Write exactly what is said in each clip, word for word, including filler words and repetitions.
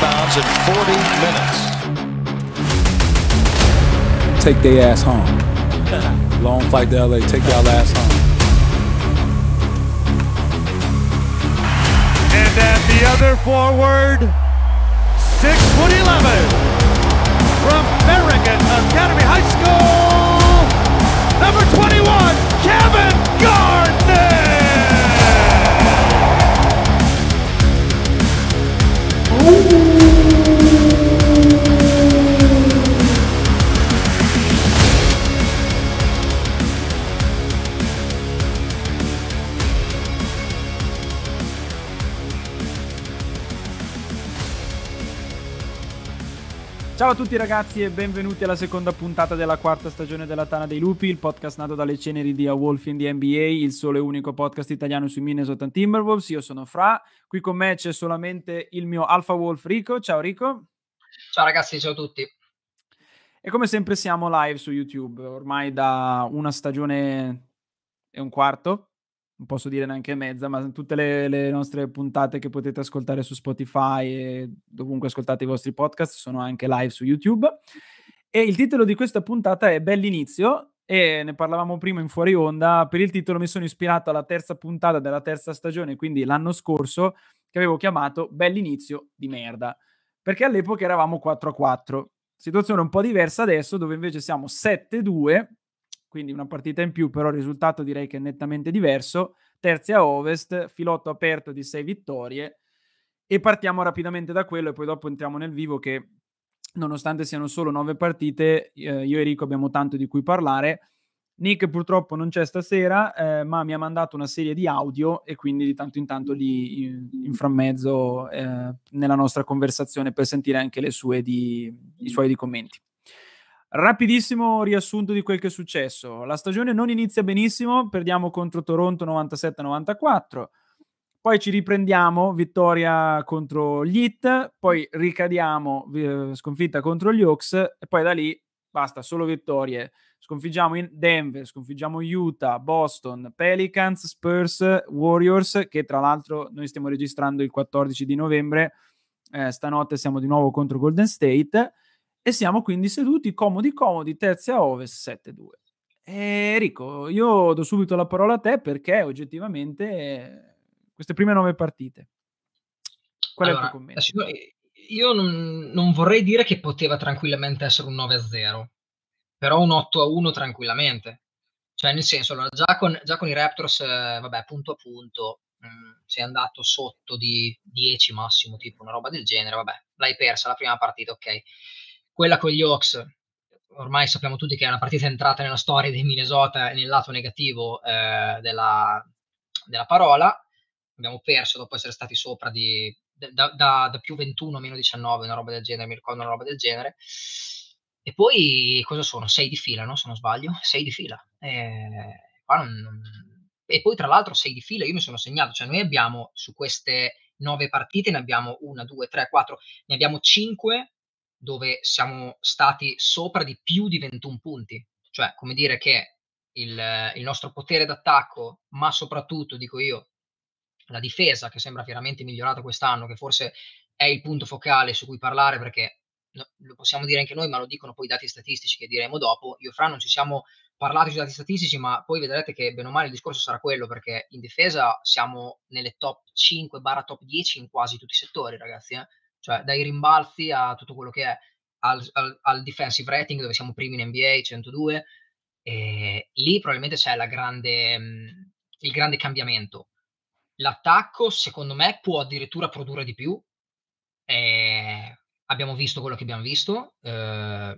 rebounds in forty minutes. Take their ass home. Long flight to L A, take y'all ass home. And then the other forward, six foot eleven, from Farragut Academy High School, number twenty-one, Kevin Garnett! Ciao a tutti ragazzi e benvenuti alla seconda puntata della quarta stagione della Tana dei Lupi, il podcast nato dalle ceneri di A Wolf in the N B A, il solo e unico podcast italiano sui Minnesota Timberwolves. Io sono Fra, qui con me c'è solamente il mio Alpha Wolf Rico. Ciao Rico. Ciao ragazzi, ciao a tutti. E come sempre siamo live su YouTube, ormai da una stagione e un quarto, non posso dire neanche mezza, ma tutte le, le nostre puntate che potete ascoltare su Spotify e dovunque ascoltate i vostri podcast sono anche live su YouTube. E il titolo di questa puntata è Bell'inizio, e ne parlavamo prima in fuori onda. Per il titolo mi sono ispirato alla terza puntata della terza stagione, quindi l'anno scorso, che avevo chiamato Bell'inizio di merda, perché all'epoca eravamo quattro a quattro, situazione un po' diversa adesso dove invece siamo sette a due, quindi una partita in più, però il risultato direi che è nettamente diverso. Terzi a ovest, filotto aperto di sei vittorie, e partiamo rapidamente da quello e poi dopo entriamo nel vivo, che nonostante siano solo nove partite, eh, io e Rico abbiamo tanto di cui parlare. Nick purtroppo non c'è stasera, eh, ma mi ha mandato una serie di audio e quindi di tanto in tanto lì in, in frammezzo eh, nella nostra conversazione per sentire anche le sue di, i suoi di commenti. Rapidissimo riassunto di quel che è successo. La stagione non inizia benissimo, perdiamo contro Toronto novantasette a novantaquattro, poi ci riprendiamo, vittoria contro gli Heat, poi ricadiamo, eh, sconfitta contro gli Hawks, e poi da lì basta, solo vittorie. Sconfiggiamo in Denver, sconfiggiamo Utah, Boston, Pelicans, Spurs, Warriors, che tra l'altro noi stiamo registrando il quattordici di novembre, eh, stanotte siamo di nuovo contro Golden State, e siamo quindi seduti comodi comodi, terzi a ovest, sette a due. E Rico, io do subito la parola a te, perché oggettivamente queste prime nove partite, qual allora, è il tuo commento? Io non, non vorrei dire che poteva tranquillamente essere un nove a zero, però un otto a uno tranquillamente. Cioè nel senso, allora, già, con, già con i Raptors, eh, vabbè, punto a punto, mh, sei andato sotto di dieci massimo, tipo una roba del genere, vabbè, l'hai persa la prima partita, ok. Quella con gli Hawks, ormai sappiamo tutti che è una partita entrata nella storia dei Minnesota e nel lato negativo eh, della, della parola. Abbiamo perso dopo essere stati sopra di, da, da, da più ventuno a meno diciannove, una roba del genere, mi ricordo una roba del genere. E poi cosa sono? sei di fila, no? Se non sbaglio, sei di fila. E, qua non, non... e poi tra l'altro sei di fila, io mi sono segnato, cioè noi abbiamo su queste nove partite, ne abbiamo una, due, tre, quattro, ne abbiamo cinque dove siamo stati sopra di più di ventuno punti, cioè come dire che il, il nostro potere d'attacco, ma soprattutto, dico io, la difesa, che sembra veramente migliorata quest'anno, che forse è il punto focale su cui parlare, perché no, lo possiamo dire anche noi, ma lo dicono poi i dati statistici che diremo dopo. Io e Fra non ci siamo parlati sui dati statistici, ma poi vedrete che bene o male il discorso sarà quello, perché in difesa siamo nelle top cinque barra top dieci in quasi tutti i settori, ragazzi, eh? Cioè dai rimbalzi a tutto quello che è, al, al, al defensive rating, dove siamo primi in N B A, centodue, e lì probabilmente c'è la grande, mh, il grande cambiamento. L'attacco, secondo me, può addirittura produrre di più, e abbiamo visto quello che abbiamo visto, eh,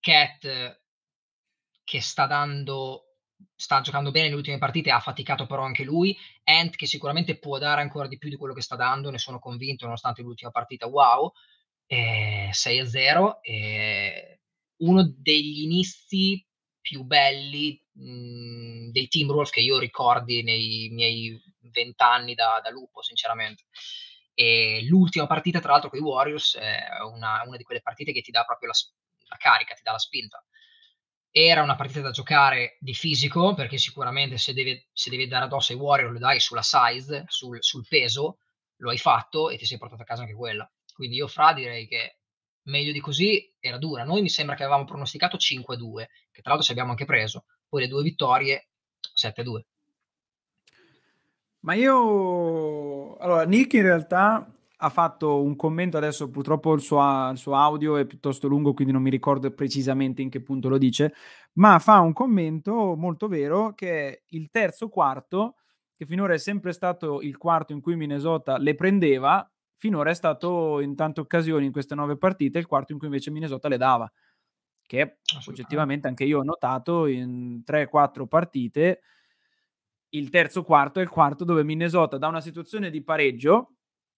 Cat che sta dando... sta giocando bene nelle ultime partite, ha faticato però anche lui, Ant che sicuramente può dare ancora di più di quello che sta dando, ne sono convinto, nonostante l'ultima partita, wow, eh, sei a zero, eh, uno degli inizi più belli mh, dei Timberwolves che io ricordi nei miei vent'anni da, da lupo, sinceramente. E l'ultima partita, tra l'altro, con i Warriors, è una, una di quelle partite che ti dà proprio la, la carica, ti dà la spinta. Era una partita da giocare di fisico, perché sicuramente se devi, se devi dare addosso ai Warrior lo dai sulla size, sul, sul peso, lo hai fatto e ti sei portato a casa anche quella. Quindi io fra direi che meglio di così era dura. Noi mi sembra che avevamo pronosticato cinque a due, che tra l'altro ci abbiamo anche preso. Poi le due vittorie, sette a due. Ma io... Allora, Nick in realtà ha fatto un commento adesso, purtroppo il suo, il suo audio è piuttosto lungo, quindi non mi ricordo precisamente in che punto lo dice, ma fa un commento molto vero che è il terzo quarto, che finora è sempre stato il quarto in cui Minnesota le prendeva, finora è stato in tante occasioni in queste nove partite il quarto in cui invece Minnesota le dava, che oggettivamente anche io ho notato in tre quattro partite, il terzo quarto è il quarto dove Minnesota da una situazione di pareggio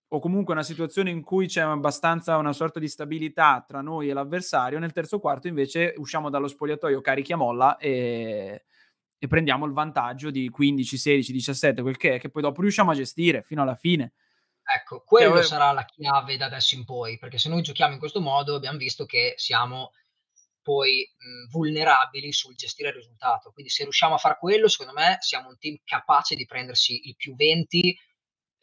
o comunque una situazione in cui c'è abbastanza una sorta di stabilità tra noi e l'avversario, nel terzo quarto invece usciamo dallo spogliatoio carichi a molla e, e prendiamo il vantaggio di quindici, sedici, diciassette, quel che è, che poi dopo riusciamo a gestire fino alla fine. Ecco, quello e... sarà la chiave da adesso in poi, perché se noi giochiamo in questo modo abbiamo visto che siamo poi mh, vulnerabili sul gestire il risultato, quindi se riusciamo a far quello, secondo me siamo un team capace di prendersi il più venti.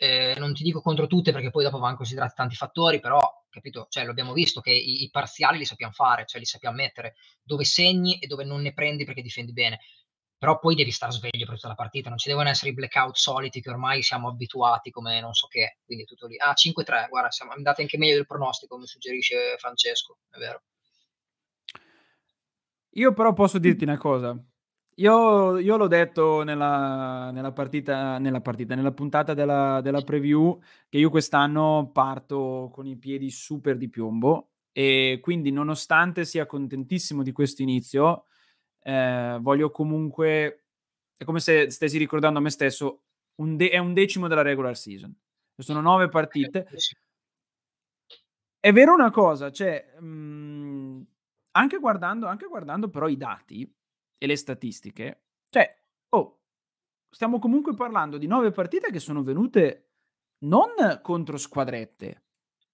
Eh, non ti dico contro tutte perché poi dopo vanno considerati tanti fattori, però capito, cioè l'abbiamo visto che i, i parziali li sappiamo fare, cioè li sappiamo mettere dove segni e dove non ne prendi perché difendi bene, però poi devi stare sveglio per tutta la partita, non ci devono essere i blackout soliti che ormai siamo abituati come non so che, quindi tutto lì. Ah, cinque a tre, guarda, siamo andati anche meglio del pronostico, mi suggerisce Francesco, è vero. Io però posso dirti una cosa. Io, io l'ho detto nella, nella partita, nella partita, nella puntata della, della preview, che io quest'anno parto con i piedi super di piombo e quindi nonostante sia contentissimo di questo inizio, eh, voglio comunque, è come se stessi ricordando a me stesso, un de- è un decimo della regular season. Sono nove partite. È vero una cosa, cioè, mh, anche guardando, anche guardando però i dati e le statistiche, cioè, oh, stiamo comunque parlando di nove partite che sono venute non contro squadrette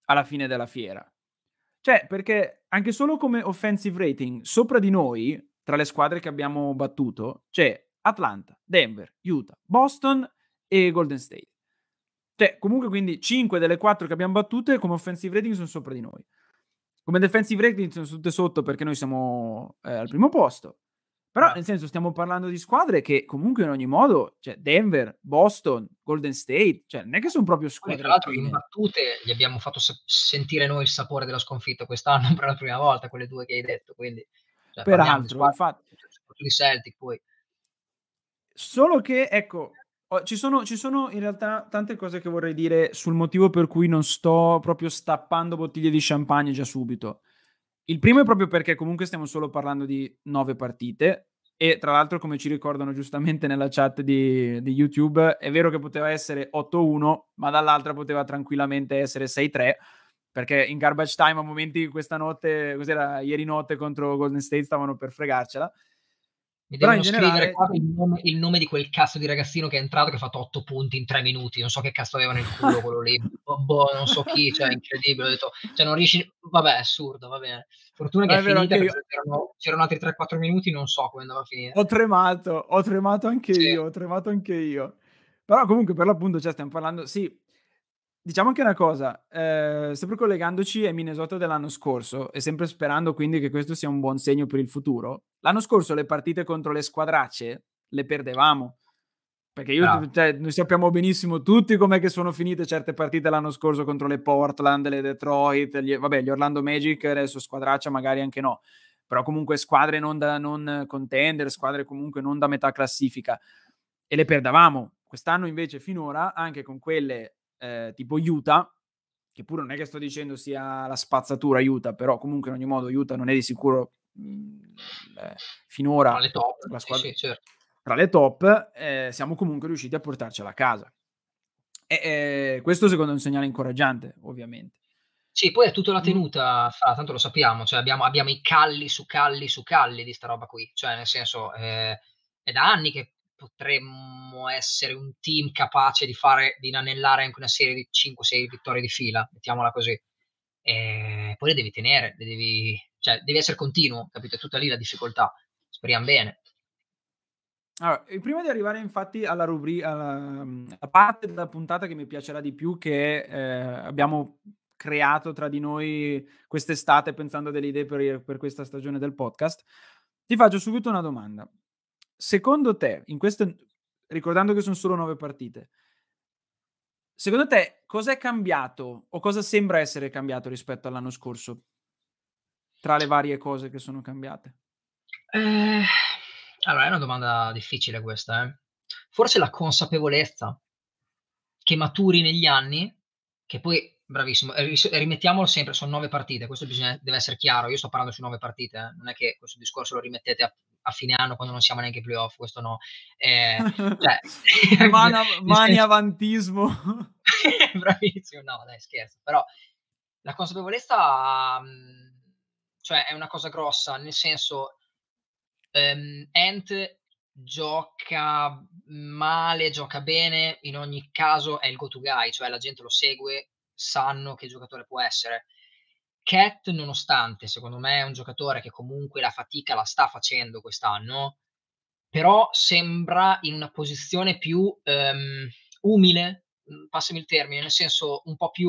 alla fine della fiera, cioè, perché anche solo come offensive rating sopra di noi, tra le squadre che abbiamo battuto, c'è Atlanta, Denver, Utah, Boston e Golden State, cioè, comunque quindi cinque delle quattro che abbiamo battute come offensive rating sono sopra di noi, come defensive rating sono tutte sotto perché noi siamo eh, al primo posto. Però nel senso stiamo parlando di squadre che comunque in ogni modo, cioè Denver, Boston, Golden State, cioè non è che sono proprio squadre. Tra l'altro in battute gli abbiamo fatto se- sentire noi il sapore della sconfitta quest'anno per la prima volta, quelle due che hai detto, quindi cioè, peraltro infatti i Celtic poi. Solo che ecco, ci sono, ci sono in realtà tante cose che vorrei dire sul motivo per cui non sto proprio stappando bottiglie di champagne già subito. Il primo è proprio perché comunque stiamo solo parlando di nove partite e tra l'altro come ci ricordano giustamente nella chat di, di YouTube è vero che poteva essere otto a uno ma dall'altra poteva tranquillamente essere sei a tre perché in garbage time a momenti questa notte, cos'era, ieri notte contro Golden State stavano per fregarcela. Mi però devono in scrivere generale... qua il nome, il nome di quel cazzo di ragazzino che è entrato che ha fatto otto punti in tre minuti, non so che cazzo aveva nel culo quello lì, boh, non so chi, cioè incredibile, ho detto, cioè non riesci, vabbè è assurdo, va bene, fortuna che è, è vero, finita perché c'erano, c'erano altri tre quattro minuti, non so come andava a finire. Ho tremato, ho tremato anche sì. io, ho tremato anche io, però comunque per l'appunto cioè, stiamo parlando, sì, diciamo anche una cosa, eh, sempre collegandoci ai Minnesota dell'anno scorso e sempre sperando quindi che questo sia un buon segno per il futuro, l'anno scorso le partite contro le squadracce le perdevamo, perché io, no. cioè, noi sappiamo benissimo tutti com'è che sono finite certe partite l'anno scorso contro le Portland, le Detroit, gli, vabbè gli Orlando Magic, adesso squadraccia magari anche no, però comunque squadre non da non contender, squadre comunque non da metà classifica e le perdevamo, quest'anno invece finora anche con quelle Eh, tipo Utah, che pure non è che sto dicendo sia la spazzatura Utah, però comunque in ogni modo Utah non è di sicuro mh, eh, finora tra le top, la squadra, sì, certo. tra le top eh, siamo comunque riusciti a portarcela a casa e, eh, questo secondo me è un segnale incoraggiante ovviamente. Sì, poi è tutta la tenuta, fra, tanto lo sappiamo, cioè abbiamo, abbiamo i calli su calli su calli di sta roba qui, cioè nel senso eh, è da anni che potremmo essere un team capace di fare, di inanellare anche una serie di cinque sei vittorie di fila, mettiamola così, e poi le devi tenere, le devi, cioè devi essere continuo, capito? È tutta lì la difficoltà, speriamo bene. Allora, prima di arrivare infatti alla rubrica, alla, alla parte della puntata che mi piacerà di più, che eh, abbiamo creato tra di noi quest'estate pensando a delle idee per, per questa stagione del podcast. Ti faccio subito una domanda. Secondo te, in queste, ricordando che sono solo nove partite, secondo te cosa è cambiato o cosa sembra essere cambiato rispetto all'anno scorso? Tra le varie cose che sono cambiate. Eh, allora, è una domanda difficile questa. Eh. Forse la consapevolezza che maturi negli anni, che poi... Bravissimo, rimettiamolo sempre, sono nove partite, questo bisogna, deve essere chiaro, io sto parlando su nove partite, eh. Non è che questo discorso lo rimettete a, a fine anno quando non siamo neanche playoff, questo no. Eh, cioè, Mana, maniavantismo. Bravissimo, no dai, scherzo, però la consapevolezza cioè è una cosa grossa, nel senso um, Ant gioca male, gioca bene, in ogni caso è il go to guy, cioè la gente lo segue, sanno che giocatore può essere. Cat, nonostante, secondo me è un giocatore che comunque la fatica la sta facendo quest'anno, però sembra in una posizione più um, umile, passami il termine, nel senso un po' più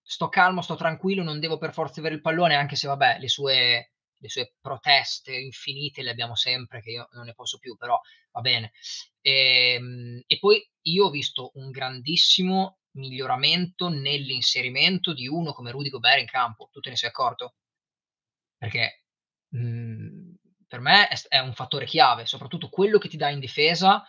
sto calmo, sto tranquillo, non devo per forza avere il pallone, anche se vabbè le sue, le sue proteste infinite le abbiamo sempre, che io non ne posso più, però va bene. E, e poi io ho visto un grandissimo miglioramento nell'inserimento di uno come Rudy Gobert in campo. Tu te ne sei accorto? Perché mh, per me è, è un fattore chiave, soprattutto quello che ti dà in difesa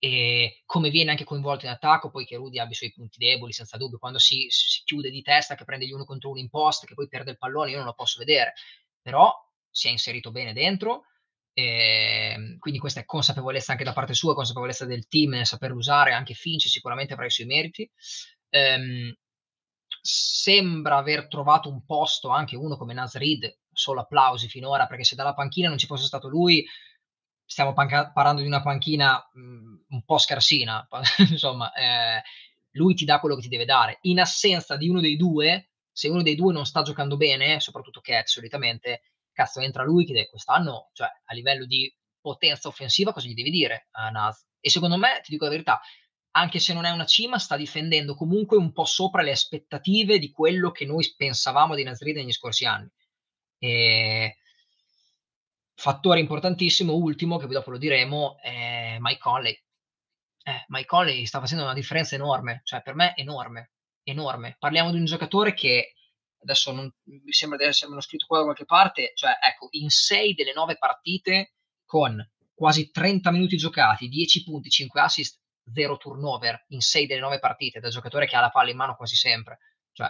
e come viene anche coinvolto in attacco, poi che Rudy abbia i suoi punti deboli senza dubbio, quando si, si chiude di testa, che prende gli uno contro uno in post, che poi perde il pallone, io non lo posso vedere, però si è inserito bene dentro, e quindi questa è consapevolezza anche da parte sua, consapevolezza del team, saperlo usare. Anche Finch sicuramente avrà i suoi meriti. Ehm, sembra aver trovato un posto anche uno come Naz Reid, solo applausi finora, perché se dalla panchina non ci fosse stato lui, stiamo panca- parlando di una panchina mh, un po' scarsina, insomma, eh, lui ti dà quello che ti deve dare. In assenza di uno dei due, se uno dei due non sta giocando bene, soprattutto Cat solitamente, cazzo, entra lui che quest'anno, cioè a livello di potenza offensiva, cosa gli devi dire a Naz? E secondo me, ti dico la verità, anche se non è una cima, sta difendendo comunque un po' sopra le aspettative di quello che noi pensavamo di Naz Reid negli scorsi anni. E... fattore importantissimo, ultimo, che dopo lo diremo, è Mike Conley. Eh, Mike Conley sta facendo una differenza enorme, cioè per me enorme, enorme. Parliamo di un giocatore che adesso non, mi sembra di essermelo scritto qua da qualche parte, cioè ecco, in sei delle nove partite con quasi trenta minuti giocati, dieci punti, cinque assist, zero turnover in sei delle nove partite, da giocatore che ha la palla in mano quasi sempre, cioè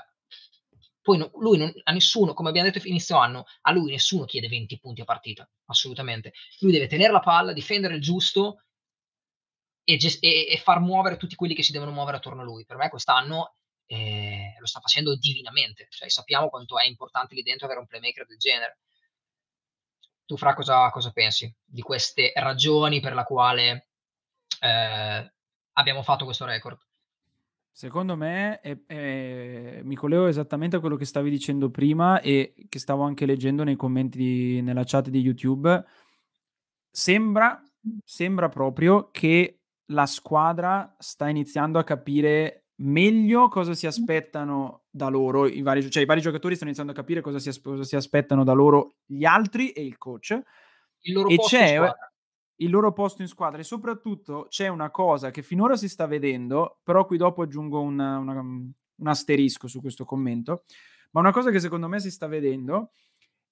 poi no, lui non, a nessuno, come abbiamo detto inizio anno, a lui nessuno chiede venti punti a partita, assolutamente, lui deve tenere la palla, difendere il giusto e, gest- e, e far muovere tutti quelli che si devono muovere attorno a lui. Per me quest'anno Eh, lo sta facendo divinamente, cioè sappiamo quanto è importante lì dentro avere un playmaker del genere. Tu Fra cosa, cosa pensi di queste ragioni per la quale eh, abbiamo fatto questo record? Secondo me è, è, mi collego esattamente a quello che stavi dicendo prima e che stavo anche leggendo nei commenti di, nella chat di YouTube. Sembra, sembra proprio che la squadra sta iniziando a capire meglio cosa si aspettano da loro, i vari, cioè i vari giocatori stanno iniziando a capire cosa si, cosa si aspettano da loro gli altri e il coach, il loro e posto c'è in il loro posto in squadra. E soprattutto c'è una cosa che finora si sta vedendo, però qui dopo aggiungo una, una, un asterisco su questo commento, ma una cosa che secondo me si sta vedendo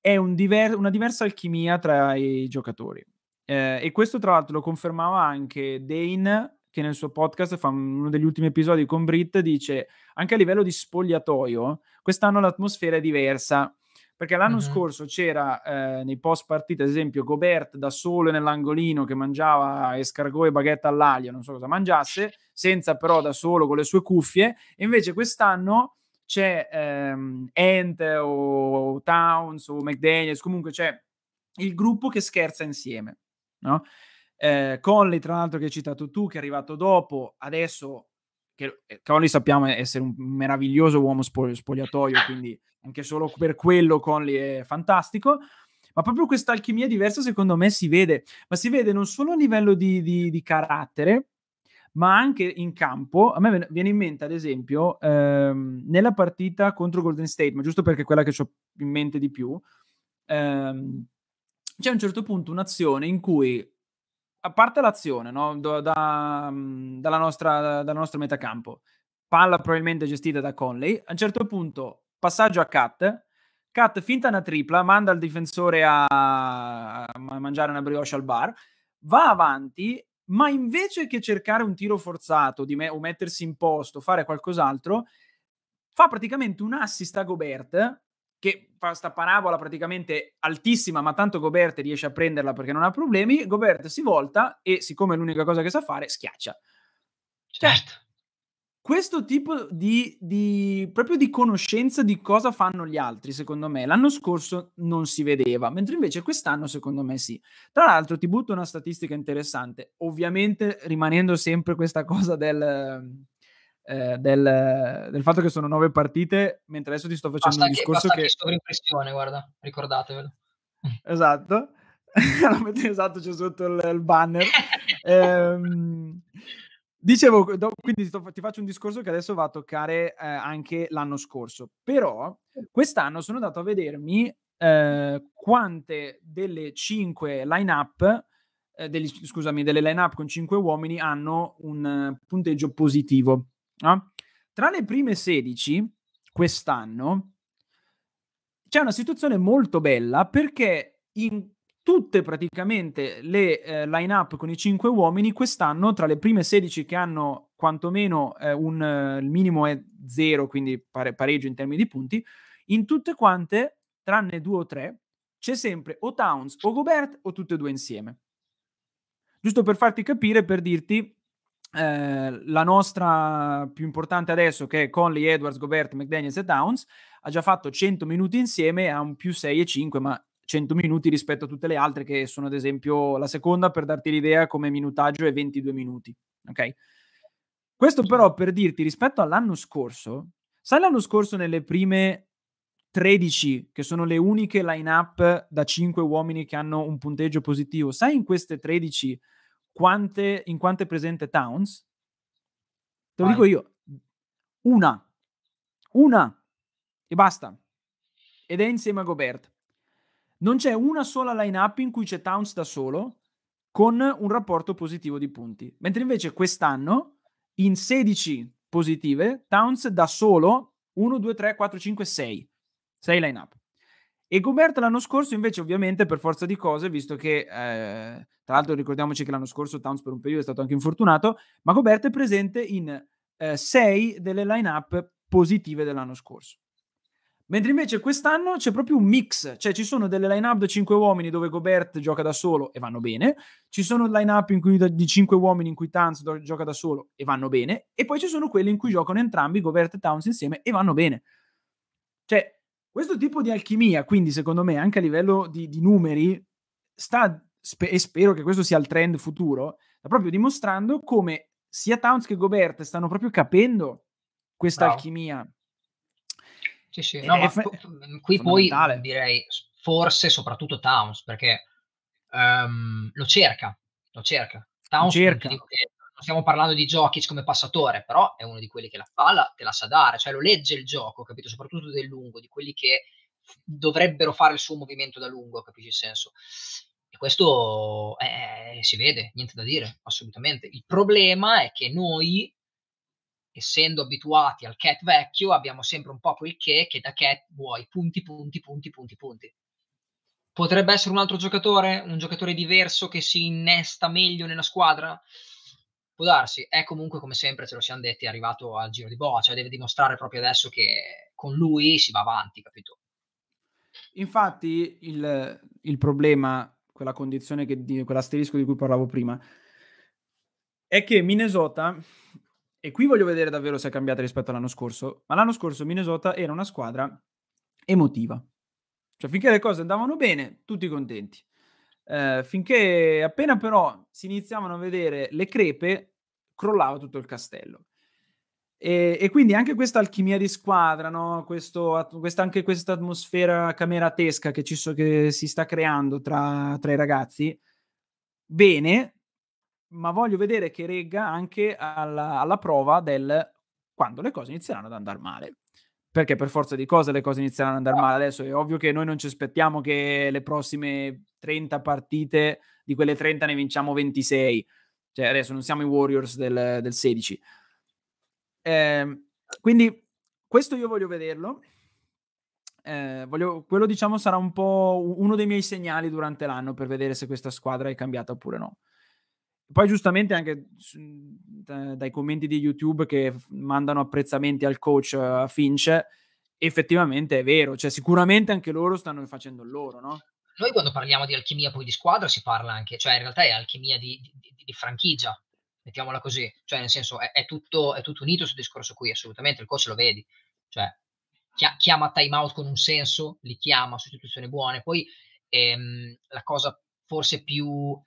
è un diver, una diversa alchimia tra i giocatori, eh, e questo tra l'altro lo confermava anche Dane, che nel suo podcast, fa uno degli ultimi episodi con Britt, dice anche a livello di spogliatoio quest'anno l'atmosfera è diversa, perché l'anno mm-hmm. scorso c'era eh, nei post partita, ad esempio, Gobert da solo nell'angolino che mangiava escargot e baguette all'aglio, non so cosa mangiasse, senza però da solo con le sue cuffie, e invece quest'anno c'è ehm, Ant o Towns o McDaniels, comunque c'è il gruppo che scherza insieme, no? Eh, Conley, tra l'altro, che hai citato tu, che è arrivato dopo, adesso che eh, Conley sappiamo essere un meraviglioso uomo spog- spogliatoio, quindi anche solo per quello Conley è fantastico, ma proprio questa alchimia diversa secondo me si vede, ma si vede non solo a livello di, di, di carattere, ma anche in campo. A me viene in mente, ad esempio, ehm, nella partita contro Golden State, ma giusto perché è quella che ho in mente di più, ehm, c'è a un certo punto un'azione in cui, a parte l'azione, no? da, da, dalla, nostra, dalla nostra metà campo, palla probabilmente gestita da Conley, a un certo punto passaggio a Cat, Cat finta una tripla, manda il difensore a, a mangiare una brioche al bar, va avanti, ma invece che cercare un tiro forzato di me, o mettersi in posto, fare qualcos'altro, fa praticamente un assist a Gobert, che fa sta parabola praticamente altissima, ma tanto Gobert riesce a prenderla perché non ha problemi. Gobert si volta e, siccome è l'unica cosa che sa fare, schiaccia. Certo. Questo tipo di, di proprio di conoscenza di cosa fanno gli altri, secondo me, l'anno scorso non si vedeva, mentre invece quest'anno secondo me sì. Tra l'altro ti butto una statistica interessante, ovviamente rimanendo sempre questa cosa del... Eh, del, del fatto che sono nove partite, mentre adesso ti sto facendo basta un che, discorso basta che... Basta che sovrimpressione, guarda, ricordatevelo. Esatto, esatto, c'è sotto il, il banner. eh, dicevo, do, quindi sto, ti faccio un discorso che adesso va a toccare eh, anche l'anno scorso, però quest'anno sono andato a vedermi eh, quante delle cinque line-up eh, degli, scusami, delle line-up con cinque uomini hanno un uh, punteggio positivo. No? Tra le prime sedici quest'anno c'è una situazione molto bella, perché in tutte praticamente le eh, line-up con i cinque uomini quest'anno, tra le prime sedici che hanno quantomeno eh, un eh, il minimo è zero, quindi pare, pareggio in termini di punti, in tutte quante tranne due o tre c'è sempre o Towns o Gobert o tutte e due insieme, giusto per farti capire, per dirti Eh, la nostra più importante adesso, che è Conley, Edwards, Gobert, McDaniels e Towns, ha già fatto cento minuti insieme, ha un più sei e cinque, ma cento minuti rispetto a tutte le altre che sono, ad esempio, la seconda, per darti l'idea, come minutaggio è ventidue minuti, ok? Questo però per dirti, rispetto all'anno scorso, sai, l'anno scorso nelle prime tredici, che sono le uniche line-up da cinque uomini che hanno un punteggio positivo, sai in queste tredici Quante, in quante è presente Towns? Te lo dico io, una una e basta, ed è insieme a Gobert. Non c'è una sola line-up in cui c'è Towns da solo con un rapporto positivo di punti, mentre invece quest'anno in sedici positive Towns da solo uno, due, tre, quattro, cinque, sei sei line-up. E Gobert l'anno scorso invece, ovviamente, per forza di cose, visto che, eh, tra l'altro ricordiamoci che l'anno scorso Towns per un periodo è stato anche infortunato, ma Gobert è presente in eh, sei delle line-up positive dell'anno scorso. Mentre invece quest'anno c'è proprio un mix, cioè ci sono delle line-up da cinque uomini dove Gobert gioca da solo e vanno bene, ci sono line-up in cui, di cinque uomini in cui Towns do, gioca da solo e vanno bene, e poi ci sono quelle in cui giocano entrambi, Gobert e Towns insieme, e vanno bene. Cioè, questo tipo di alchimia, quindi, secondo me, anche a livello di, di numeri, sta, spe- e spero che questo sia il trend futuro, sta proprio dimostrando come sia Towns che Gobert stanno proprio capendo questa Bravo. alchimia. Sì, sì. No, ma f- qui poi direi forse soprattutto Towns, perché um, lo cerca, lo cerca. Towns, cerca. Non, che non stiamo parlando di Jokic come passatore, però è uno di quelli che la palla te la sa dare, cioè lo legge il gioco, capito? Soprattutto del lungo, di quelli che f- dovrebbero fare il suo movimento da lungo, capisci il senso? E questo eh, si vede, niente da dire, assolutamente. Il problema è che noi, essendo abituati al Cat vecchio, abbiamo sempre un po' quel che, che da Cat vuoi punti, punti, punti, punti, punti. Potrebbe essere un altro giocatore, un giocatore diverso che si innesta meglio nella squadra? Può darsi. È comunque, come sempre, ce lo siamo detti, è arrivato al giro di boa, cioè deve dimostrare proprio adesso che con lui si va avanti, capito? Infatti il, il problema, quella condizione, che di, quell'asterisco di cui parlavo prima, è che Minnesota, e qui voglio vedere davvero se è cambiata rispetto all'anno scorso, ma l'anno scorso Minnesota era una squadra emotiva, cioè finché le cose andavano bene tutti contenti. Uh, finché appena però si iniziavano a vedere le crepe crollava tutto il castello, e, e quindi anche questa alchimia di squadra, no? Questo, at- questa, anche questa atmosfera cameratesca che, ci so- che si sta creando tra, tra i ragazzi, bene, ma voglio vedere che regga anche alla, alla prova del quando le cose inizieranno ad andare male. Perché per forza di cose le cose inizieranno ad andare male. Adesso è ovvio che noi non ci aspettiamo che le prossime trenta partite, di quelle trenta ne vinciamo ventisei. Cioè adesso non siamo i Warriors del, del sedici. Eh, quindi questo io voglio vederlo. Eh, voglio, quello diciamo sarà un po' uno dei miei segnali durante l'anno per vedere se questa squadra è cambiata oppure no. Poi giustamente anche dai commenti di YouTube che mandano apprezzamenti al coach uh, Finch, effettivamente è vero, cioè sicuramente anche loro stanno facendo il loro, no? Noi quando parliamo di alchimia poi di squadra si parla anche, cioè in realtà è alchimia di, di, di franchigia, mettiamola così, cioè nel senso è, è, tutto, è tutto unito questo discorso qui, assolutamente, il coach lo vedi, cioè chiama time out con un senso, li chiama, sostituzioni buone, poi ehm, la cosa forse più...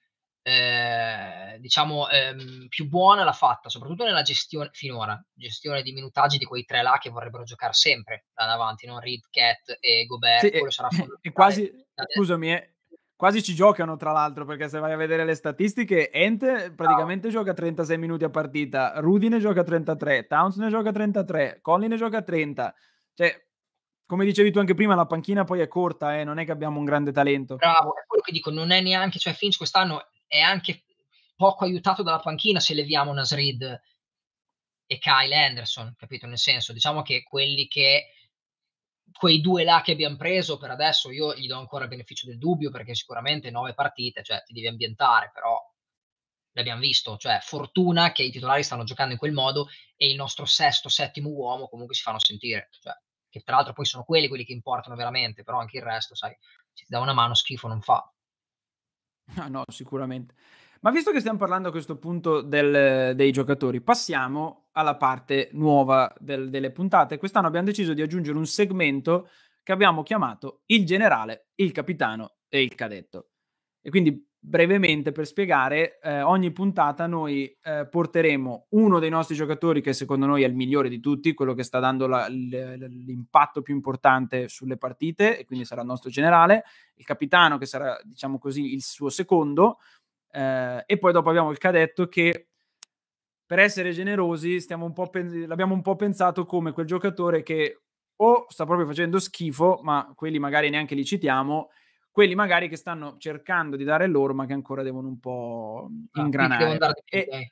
Eh, diciamo ehm, più buona l'ha fatta soprattutto nella gestione finora, gestione di minutaggi di quei tre là che vorrebbero giocare sempre da davanti, no? Reid, Cat e Gobert, sì, quello sarà e quasi, scusami, eh, quasi ci giocano tra l'altro, perché se vai a vedere le statistiche Ent praticamente oh. gioca trentasei minuti a partita, Rudy ne gioca trentatré, Towns ne gioca trentatré, Conley ne gioca trenta, cioè come dicevi tu anche prima, la panchina poi è corta, eh? Non è che abbiamo un grande talento. Bravo, è quello che dico, non è neanche, cioè Finch quest'anno è anche poco aiutato dalla panchina se leviamo Naz Reid e Kyle Anderson, capito? Nel senso, diciamo che quelli che quei due là che abbiamo preso per adesso, io gli do ancora il beneficio del dubbio perché sicuramente nove partite, cioè ti devi ambientare, però l'abbiamo visto, cioè fortuna che i titolari stanno giocando in quel modo e il nostro sesto, settimo uomo comunque si fanno sentire, cioè che tra l'altro poi sono quelli quelli che importano veramente, però anche il resto, sai, se ti dà una mano schifo non fa. No, no, sicuramente. Ma visto che stiamo parlando a questo punto del, dei giocatori, passiamo alla parte nuova del, delle puntate. Quest'anno abbiamo deciso di aggiungere un segmento che abbiamo chiamato il generale, il capitano e il cadetto. E quindi brevemente per spiegare, eh, ogni puntata noi eh, porteremo uno dei nostri giocatori che secondo noi è il migliore di tutti, quello che sta dando la, l, l'impatto più importante sulle partite, e quindi sarà il nostro generale, il capitano che sarà, diciamo così, il suo secondo, eh, e poi dopo abbiamo il cadetto che, per essere generosi, stiamo un po' pens- l'abbiamo un po' pensato come quel giocatore che o sta proprio facendo schifo, ma quelli magari neanche li citiamo, quelli magari che stanno cercando di dare loro ma che ancora devono un po' ingranare. Ah, e,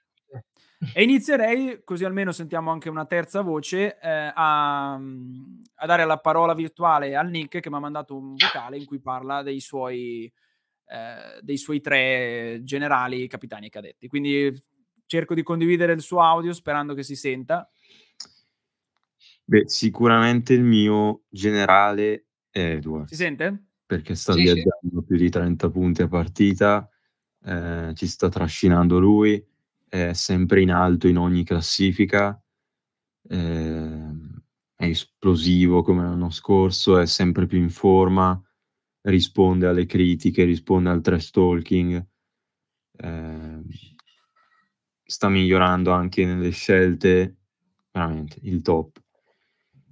e inizierei, così almeno sentiamo anche una terza voce, eh, a, a dare la parola virtuale al Nick che mi ha mandato un vocale in cui parla dei suoi, eh, dei suoi tre generali, capitani e cadetti. Quindi cerco di condividere il suo audio sperando che si senta. Beh, sicuramente il mio generale è Edwards. Si sente? Perché sta sì, viaggiando sì. più di trenta punti a partita, eh, ci sta trascinando lui, è sempre in alto in ogni classifica, eh, è esplosivo come l'anno scorso, è sempre più in forma, risponde alle critiche, risponde al trash talking, eh, sta migliorando anche nelle scelte, veramente il top.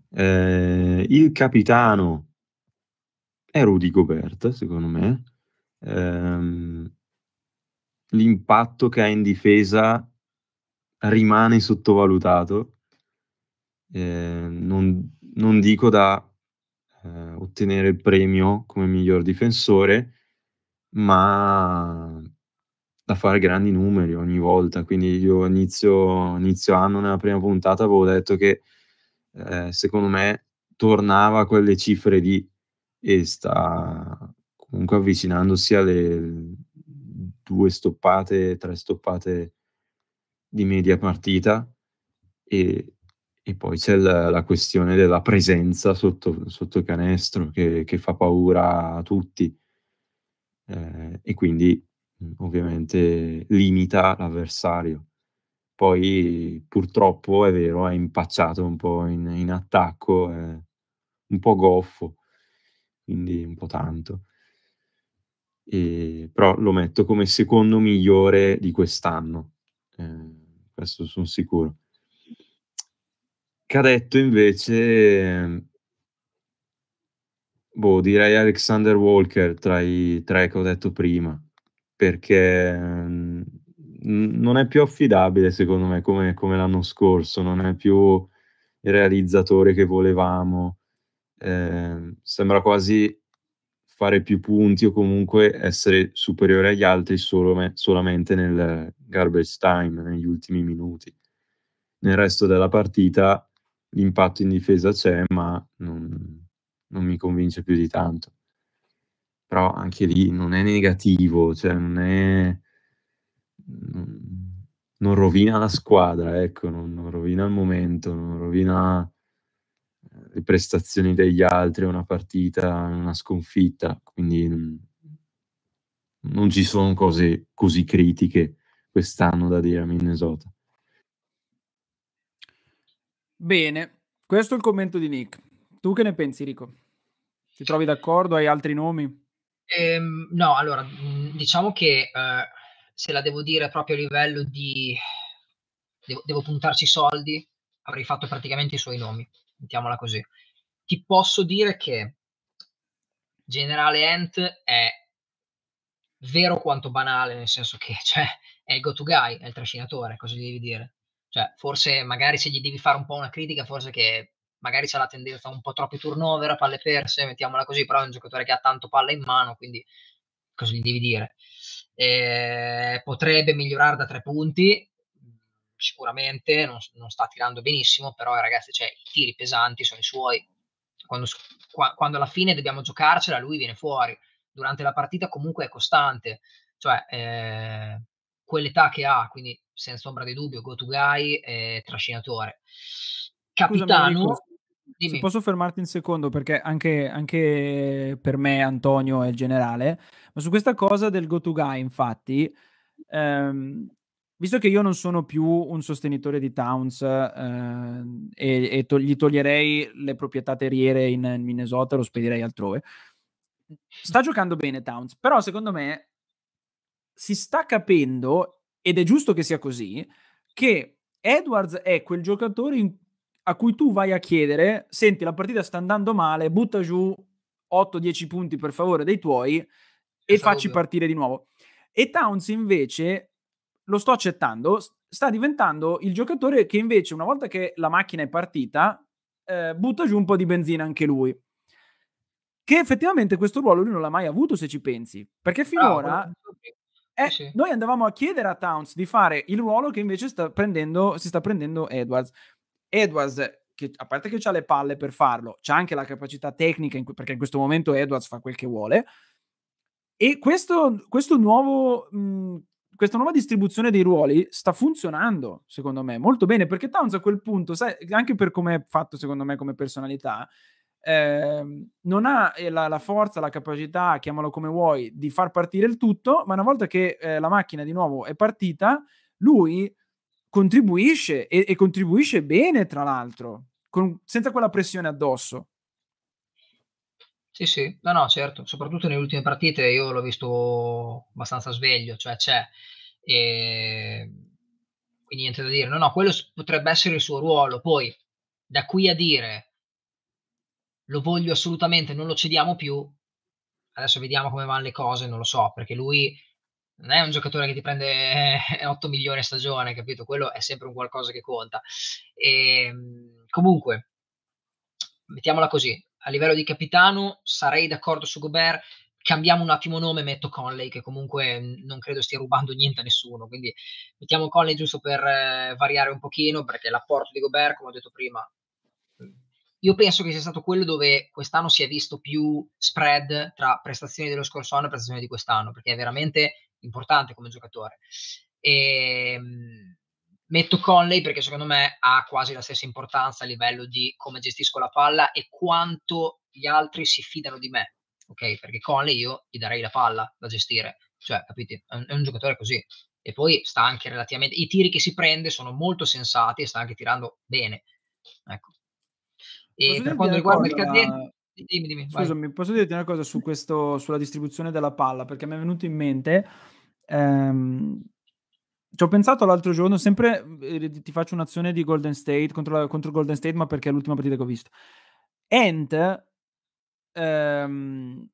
Eh, il capitano è Rudy Gobert, secondo me. Ehm, l'impatto che ha in difesa rimane sottovalutato. Ehm, non, non dico da eh, ottenere il premio come miglior difensore, ma da fare grandi numeri ogni volta. Quindi io inizio, inizio anno, nella prima puntata, avevo detto che eh, secondo me tornava a quelle cifre di e sta comunque avvicinandosi alle due stoppate, tre stoppate di media partita, e, e poi c'è la, la questione della presenza sotto, sotto canestro che, che fa paura a tutti, eh, e quindi ovviamente limita l'avversario. Poi purtroppo è vero, è impacciato un po' in, in attacco, è un po' goffo, quindi un po' tanto, e, però lo metto come secondo migliore di quest'anno, eh, questo sono sicuro. Cadetto invece, boh, direi Alexander Walker tra i tre che ho detto prima, perché non è più affidabile, secondo me, come, come l'anno scorso, non è più il realizzatore che volevamo, eh, sembra quasi fare più punti o comunque essere superiore agli altri solo me, solamente nel garbage time, negli ultimi minuti. Nel resto della partita l'impatto in difesa c'è, ma non, non mi convince più di tanto. Però anche lì non è negativo, cioè non è... non rovina la squadra, ecco, non, non rovina il momento, non rovina le prestazioni degli altri, una partita, una sconfitta, quindi non, non ci sono cose così critiche quest'anno da dire a Minnesota. Bene, questo è il commento di Nick. Tu che ne pensi, Rico? Ti trovi d'accordo? Hai altri nomi? Ehm, no, allora, diciamo che... Eh... se la devo dire proprio a livello di devo, devo puntarci soldi, avrei fatto praticamente i suoi nomi, mettiamola così. Ti posso dire che Generale Ant è vero quanto banale, nel senso che cioè, è il go-to guy, è il trascinatore, cosa gli devi dire? Cioè, forse magari se gli devi fare un po' una critica, forse che magari c'ha la tendenza un po' troppi turnover, a palle perse, mettiamola così, però è un giocatore che ha tanto palla in mano, quindi cosa gli devi dire? Eh, potrebbe migliorare da tre punti sicuramente, non, non sta tirando benissimo, però ragazzi, cioè, i tiri pesanti sono i suoi, quando, qua, quando alla fine dobbiamo giocarcela lui viene fuori, durante la partita comunque è costante, cioè eh, quell'età che ha, quindi senza ombra di dubbio go to guy e trascinatore. Capitano. Scusami, dimmi. Se posso fermarti un secondo, perché anche, anche per me Antonio è il generale, ma su questa cosa del go to guy, infatti, ehm, visto che io non sono più un sostenitore di Towns eh, e, e to- gli toglierei le proprietà terriere in, in Minnesota, lo spedirei altrove, sta giocando bene Towns, però secondo me si sta capendo, ed è giusto che sia così, che Edwards è quel giocatore in a cui tu vai a chiedere, senti la partita sta andando male, butta giù otto dieci punti per favore dei tuoi e Esatto. facci partire di nuovo. E Towns invece, lo sto accettando, sta diventando il giocatore che invece una volta che la macchina è partita eh, butta giù un po' di benzina anche lui, che effettivamente questo ruolo lui non l'ha mai avuto se ci pensi, perché finora... Ah, Eh, sì. Noi andavamo a chiedere a Towns di fare il ruolo che invece sta prendendo, si sta prendendo Edwards. Edwards, che a parte che c'ha le palle per farlo, c'ha anche la capacità tecnica, in cui, perché in questo momento Edwards fa quel che vuole, e questo, questo nuovo, mh, questa nuova distribuzione dei ruoli sta funzionando, secondo me, molto bene, perché Towns a quel punto, sai, anche per come è fatto, secondo me, come personalità, eh, non ha la, la forza, la capacità, chiamalo come vuoi, di far partire il tutto, ma una volta che eh, la macchina di nuovo è partita, lui... contribuisce e, e contribuisce bene, tra l'altro, con, senza quella pressione addosso. Sì, sì, no, no, certo, soprattutto nelle ultime partite io l'ho visto abbastanza sveglio, cioè c'è, e... quindi niente da dire, no, no, quello potrebbe essere il suo ruolo, poi da qui a dire lo voglio assolutamente, non lo cediamo più, adesso vediamo come vanno le cose, non lo so, perché lui... non è un giocatore che ti prende otto milioni a stagione, capito? Quello è sempre un qualcosa che conta. E, comunque, mettiamola così, a livello di capitano sarei d'accordo su Gobert, cambiamo un attimo nome, metto Conley, che comunque non credo stia rubando niente a nessuno, quindi mettiamo Conley giusto per eh, variare un pochino, perché l'apporto di Gobert, come ho detto prima, io penso che sia stato quello dove quest'anno si è visto più spread tra prestazioni dello scorso anno e prestazioni di quest'anno, perché è veramente... importante come giocatore. E, metto Conley perché secondo me ha quasi la stessa importanza a livello di come gestisco la palla e quanto gli altri si fidano di me, ok? Perché Conley io gli darei la palla da gestire, cioè capite? È un, è un giocatore così. E poi sta anche relativamente, i tiri che si prende sono molto sensati e sta anche tirando bene, ecco. E per quanto riguarda il cadente, dimmi, dimmi, scusami, vai. Posso dirti una cosa su questo, sulla distribuzione della palla, perché mi è venuto in mente ehm, ci ho pensato l'altro giorno, sempre eh, ti faccio un'azione di Golden State contro, la, contro Golden State, ma perché è l'ultima partita che ho visto. Ant ehm,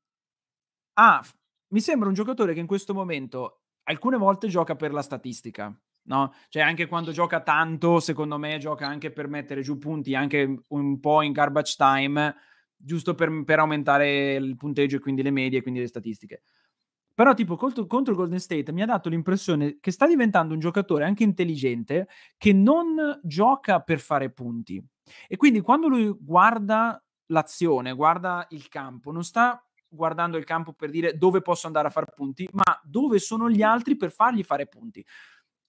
ah, mi sembra un giocatore che in questo momento alcune volte gioca per la statistica, no? Cioè anche quando gioca tanto, secondo me gioca anche per mettere giù punti, anche un po' in garbage time, giusto per, per aumentare il punteggio e quindi le medie, quindi le statistiche. Però tipo contro, contro il Golden State mi ha dato l'impressione che sta diventando un giocatore anche intelligente, che non gioca per fare punti. E quindi quando lui guarda l'azione, guarda il campo, non sta guardando il campo per dire dove posso andare a fare punti, ma dove sono gli altri per fargli fare punti.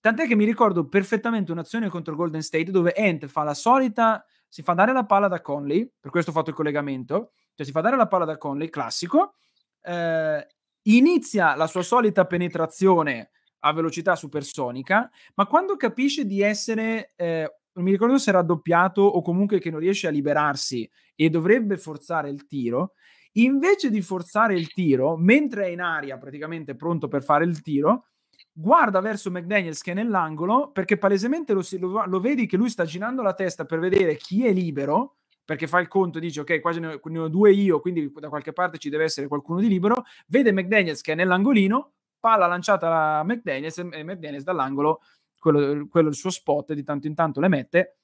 Tant'è che mi ricordo perfettamente un'azione contro il Golden State dove Ant fa la solita, si fa dare la palla da Conley, per questo ho fatto il collegamento, cioè si fa dare la palla da Conley, classico, eh, inizia la sua solita penetrazione a velocità supersonica, ma quando capisce di essere, eh, non mi ricordo se era raddoppiato o comunque che non riesce a liberarsi e dovrebbe forzare il tiro, invece di forzare il tiro, mentre è in aria praticamente pronto per fare il tiro, guarda verso McDaniels che è nell'angolo, perché palesemente lo, si, lo, lo vedi che lui sta girando la testa per vedere chi è libero, perché fa il conto e dice ok, quasi ne ho, ne ho due io, quindi da qualche parte ci deve essere qualcuno di libero, vede McDaniels che è nell'angolino, palla lanciata a McDaniels e McDaniels dall'angolo, quello, quello il suo spot, di tanto in tanto le mette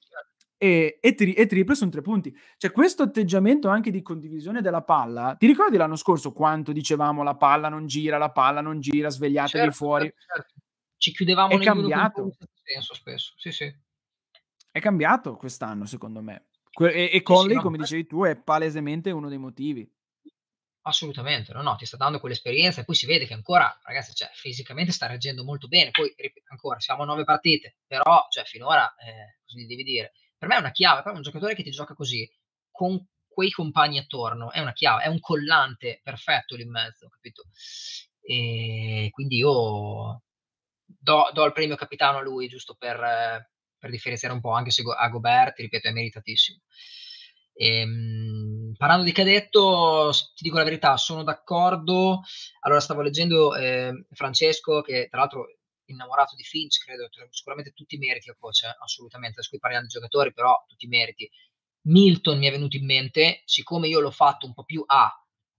e, e, tri, e triple sono tre punti. Cioè questo atteggiamento anche di condivisione della palla, ti ricordi l'anno scorso quanto dicevamo la palla non gira, la palla non gira, svegliatevi certo, fuori. Certo. Ci chiudevamo è nel cambiato. Con il senso spesso. Sì, sì. È cambiato quest'anno secondo me. E, e Conley, sì, sì, no, come dicevi tu, è palesemente uno dei motivi. Assolutamente, no, no, ti sta dando quell'esperienza e poi si vede che ancora, ragazzi, cioè, fisicamente sta reagendo molto bene, poi ancora siamo a nove partite, però cioè, finora, eh, così devi dire, per me è una chiave, per me è un giocatore che ti gioca così, con quei compagni attorno, è una chiave, è un collante perfetto lì in mezzo, capito? E quindi io do, do il premio capitano a lui, giusto per... Eh, per differenziare un po', anche se a Gobert, ripeto, è meritatissimo. Ehm, parlando di cadetto, ti dico la verità, sono d'accordo. Allora, stavo leggendo eh, Francesco, che tra l'altro innamorato di Finch, credo, sicuramente tutti i meriti al coach, eh? Assolutamente, adesso qui parliamo di giocatori, però tutti i meriti. Milton mi è venuto in mente, siccome io l'ho fatto un po' più a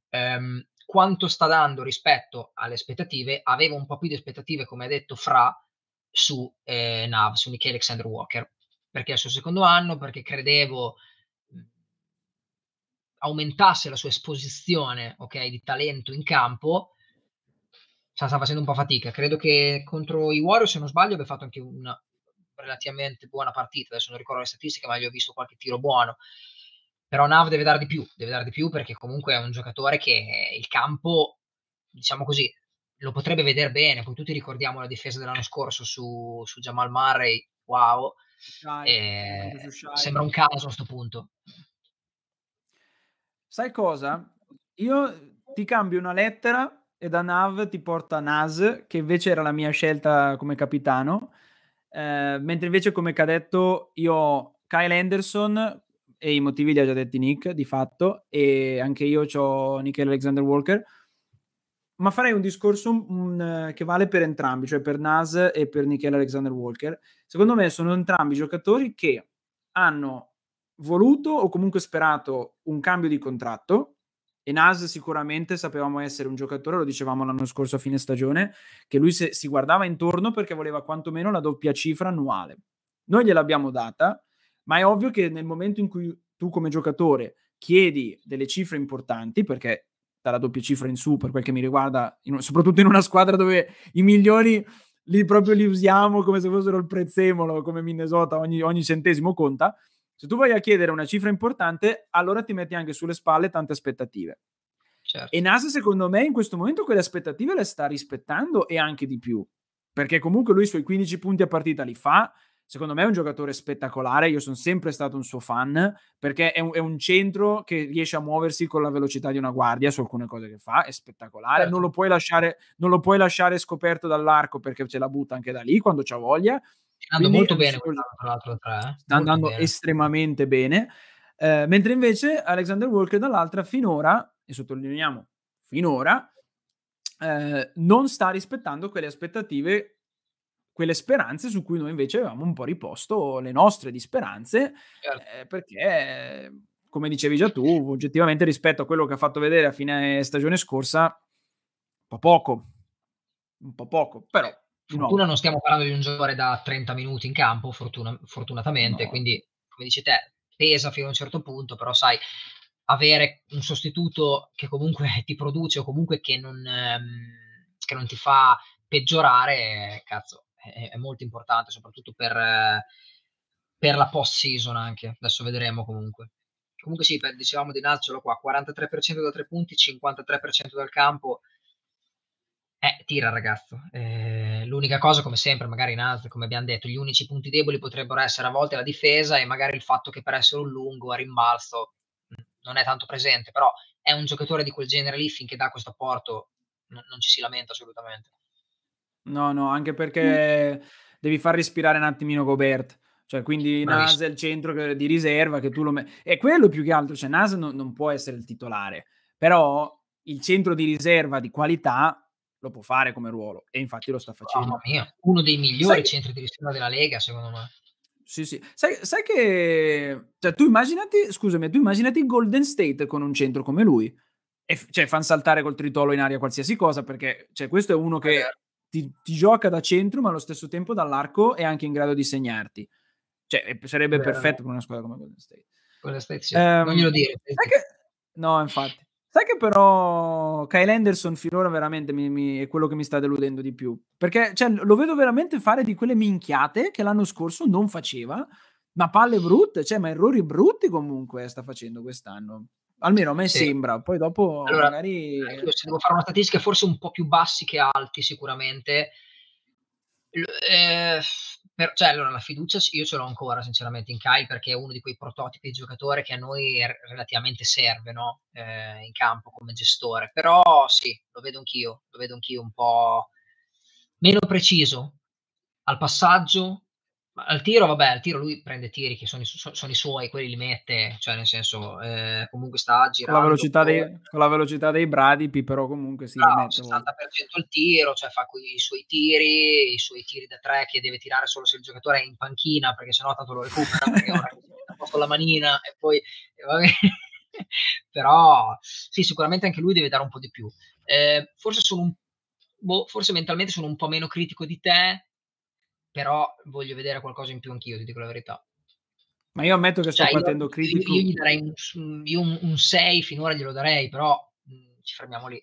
ehm, quanto sta dando rispetto alle aspettative, avevo un po' più di aspettative, come ha detto Fra, su eh, Nav, su Nickeil Alexander-Walker, perché è il suo secondo anno, perché credevo aumentasse la sua esposizione, ok, di talento in campo. Sta, sta facendo un po' fatica, credo che contro i Warriors, se non sbaglio, abbia fatto anche una relativamente buona partita, adesso non ricordo le statistiche, ma gli ho visto qualche tiro buono, però Nav deve dare di più, deve dare di più, perché comunque è un giocatore che il campo, diciamo così, lo potrebbe vedere bene. Poi tutti ricordiamo la difesa dell'anno scorso su, su Jamal Murray, wow, Shai, eh, sembra un caso a questo punto. Sai cosa? Io ti cambio una lettera e da Nav ti porta Naz, che invece era la mia scelta come capitano, eh, mentre invece come cadetto io ho Kyle Anderson, e i motivi li ha già detti Nick di fatto, e anche io ho Nickeil Alexander-Walker. Ma farei un discorso un, un, che vale per entrambi, cioè per Naz e per Nickeil Alexander-Walker. Secondo me sono entrambi giocatori che hanno voluto o comunque sperato un cambio di contratto, e Naz sicuramente sapevamo essere un giocatore, lo dicevamo l'anno scorso a fine stagione, che lui se, si guardava intorno perché voleva quantomeno la doppia cifra annuale. Noi gliel'abbiamo data, ma è ovvio che nel momento in cui tu come giocatore chiedi delle cifre importanti, perché la doppia cifra in su per quel che mi riguarda, in, soprattutto in una squadra dove i migliori li proprio li usiamo come se fossero il prezzemolo, come Minnesota, ogni, ogni centesimo conta. Se tu vai a chiedere una cifra importante, allora ti metti anche sulle spalle tante aspettative, certo. E Nasa secondo me in questo momento quelle aspettative le sta rispettando, e anche di più, perché comunque lui i suoi quindici punti a partita li fa. Secondo me è un giocatore spettacolare, io sono sempre stato un suo fan, perché è un, è un centro che riesce a muoversi con la velocità di una guardia su alcune cose che fa, è spettacolare, certo. non, lo puoi lasciare, non lo puoi lasciare scoperto dall'arco, perché ce la butta anche da lì quando c'ha voglia. Sta andando molto bene, tra l'altro, tra, sta andando estremamente bene, eh, mentre invece Alexander Walker dall'altra finora, e sottolineiamo finora, eh, non sta rispettando quelle aspettative, quelle speranze su cui noi invece avevamo un po' riposto le nostre di speranze, certo. eh, perché, come dicevi già tu, oggettivamente rispetto a quello che ha fatto vedere a fine stagione scorsa, un po' poco. un po' poco, però di fortuna nuovo. Non stiamo parlando di un giocatore da trenta minuti in campo, fortuna, fortunatamente, no. Quindi come dici te pesa fino a un certo punto, però sai, avere un sostituto che comunque ti produce o comunque che non, ehm, che non ti fa peggiorare, cazzo, è, è molto importante, soprattutto per, eh, per la post season anche, adesso vedremo comunque. Comunque sì, dicevamo di Nazzolo qua, quarantatré per cento da tre punti, cinquantatré per cento dal campo, eh, tira ragazzo. Eh, l'unica cosa, come sempre, magari in altri, come abbiamo detto, gli unici punti deboli potrebbero essere a volte la difesa e magari il fatto che per essere un lungo a rimbalzo non è tanto presente, però è un giocatore di quel genere lì, finché dà questo apporto n- non ci si lamenta assolutamente. No, no, anche perché mm. devi far respirare un attimino Gobert, cioè quindi Naz è il centro che, di riserva che tu lo metti, e quello più che altro, cioè Naz non, non può essere il titolare, però il centro di riserva di qualità lo può fare come ruolo, e infatti lo sta facendo. Mamma mia, uno dei migliori che... centri di riserva della Lega, secondo me. Sì, sì. Sai, sai che... Cioè, tu immaginati, scusami, tu immaginati Golden State con un centro come lui. E, cioè, fan saltare col tritolo in aria qualsiasi cosa, perché cioè, questo è uno che ti, ti gioca da centro, ma allo stesso tempo dall'arco è anche in grado di segnarti. Cioè, sarebbe Vero. perfetto per una squadra come Golden State. Golden State, sì. Um, non glielo dire. Sai che... No, infatti. Sai che però Kyle Anderson finora veramente mi, mi, è quello che mi sta deludendo di più, perché cioè, lo vedo veramente fare di quelle minchiate che l'anno scorso non faceva, ma palle brutte, cioè, ma errori brutti comunque sta facendo quest'anno, almeno a me sì. sembra, poi dopo allora, magari... Io se devo fare una statistica forse un po' più bassi che alti sicuramente, eh, per, cioè allora la fiducia io ce l'ho ancora sinceramente in Kyle, perché è uno di quei prototipi di giocatore che a noi r- relativamente serve, no? Eh, in campo come gestore, però sì, lo vedo anch'io lo vedo anch'io un po' meno preciso al passaggio, al tiro vabbè, al tiro lui prende tiri che sono i, su- sono i suoi, quelli li mette, cioè nel senso eh, comunque sta girando con la velocità dei, con la velocità dei bradipi, però comunque si no, mette settanta per cento il tiro, cioè fa i suoi tiri i suoi tiri da tre che deve tirare solo se il giocatore è in panchina, perché sennò tanto lo recupera perché ora ha posto la manina e poi e va bene. Però sì, sicuramente anche lui deve dare un po' di più, eh, forse sono un, boh, forse mentalmente sono un po' meno critico di te, però voglio vedere qualcosa in più anch'io, ti dico la verità. Ma io ammetto che sto cioè, partendo critico. Io, io gli darei un, io un, un sei, finora glielo darei, però mh, ci fermiamo lì.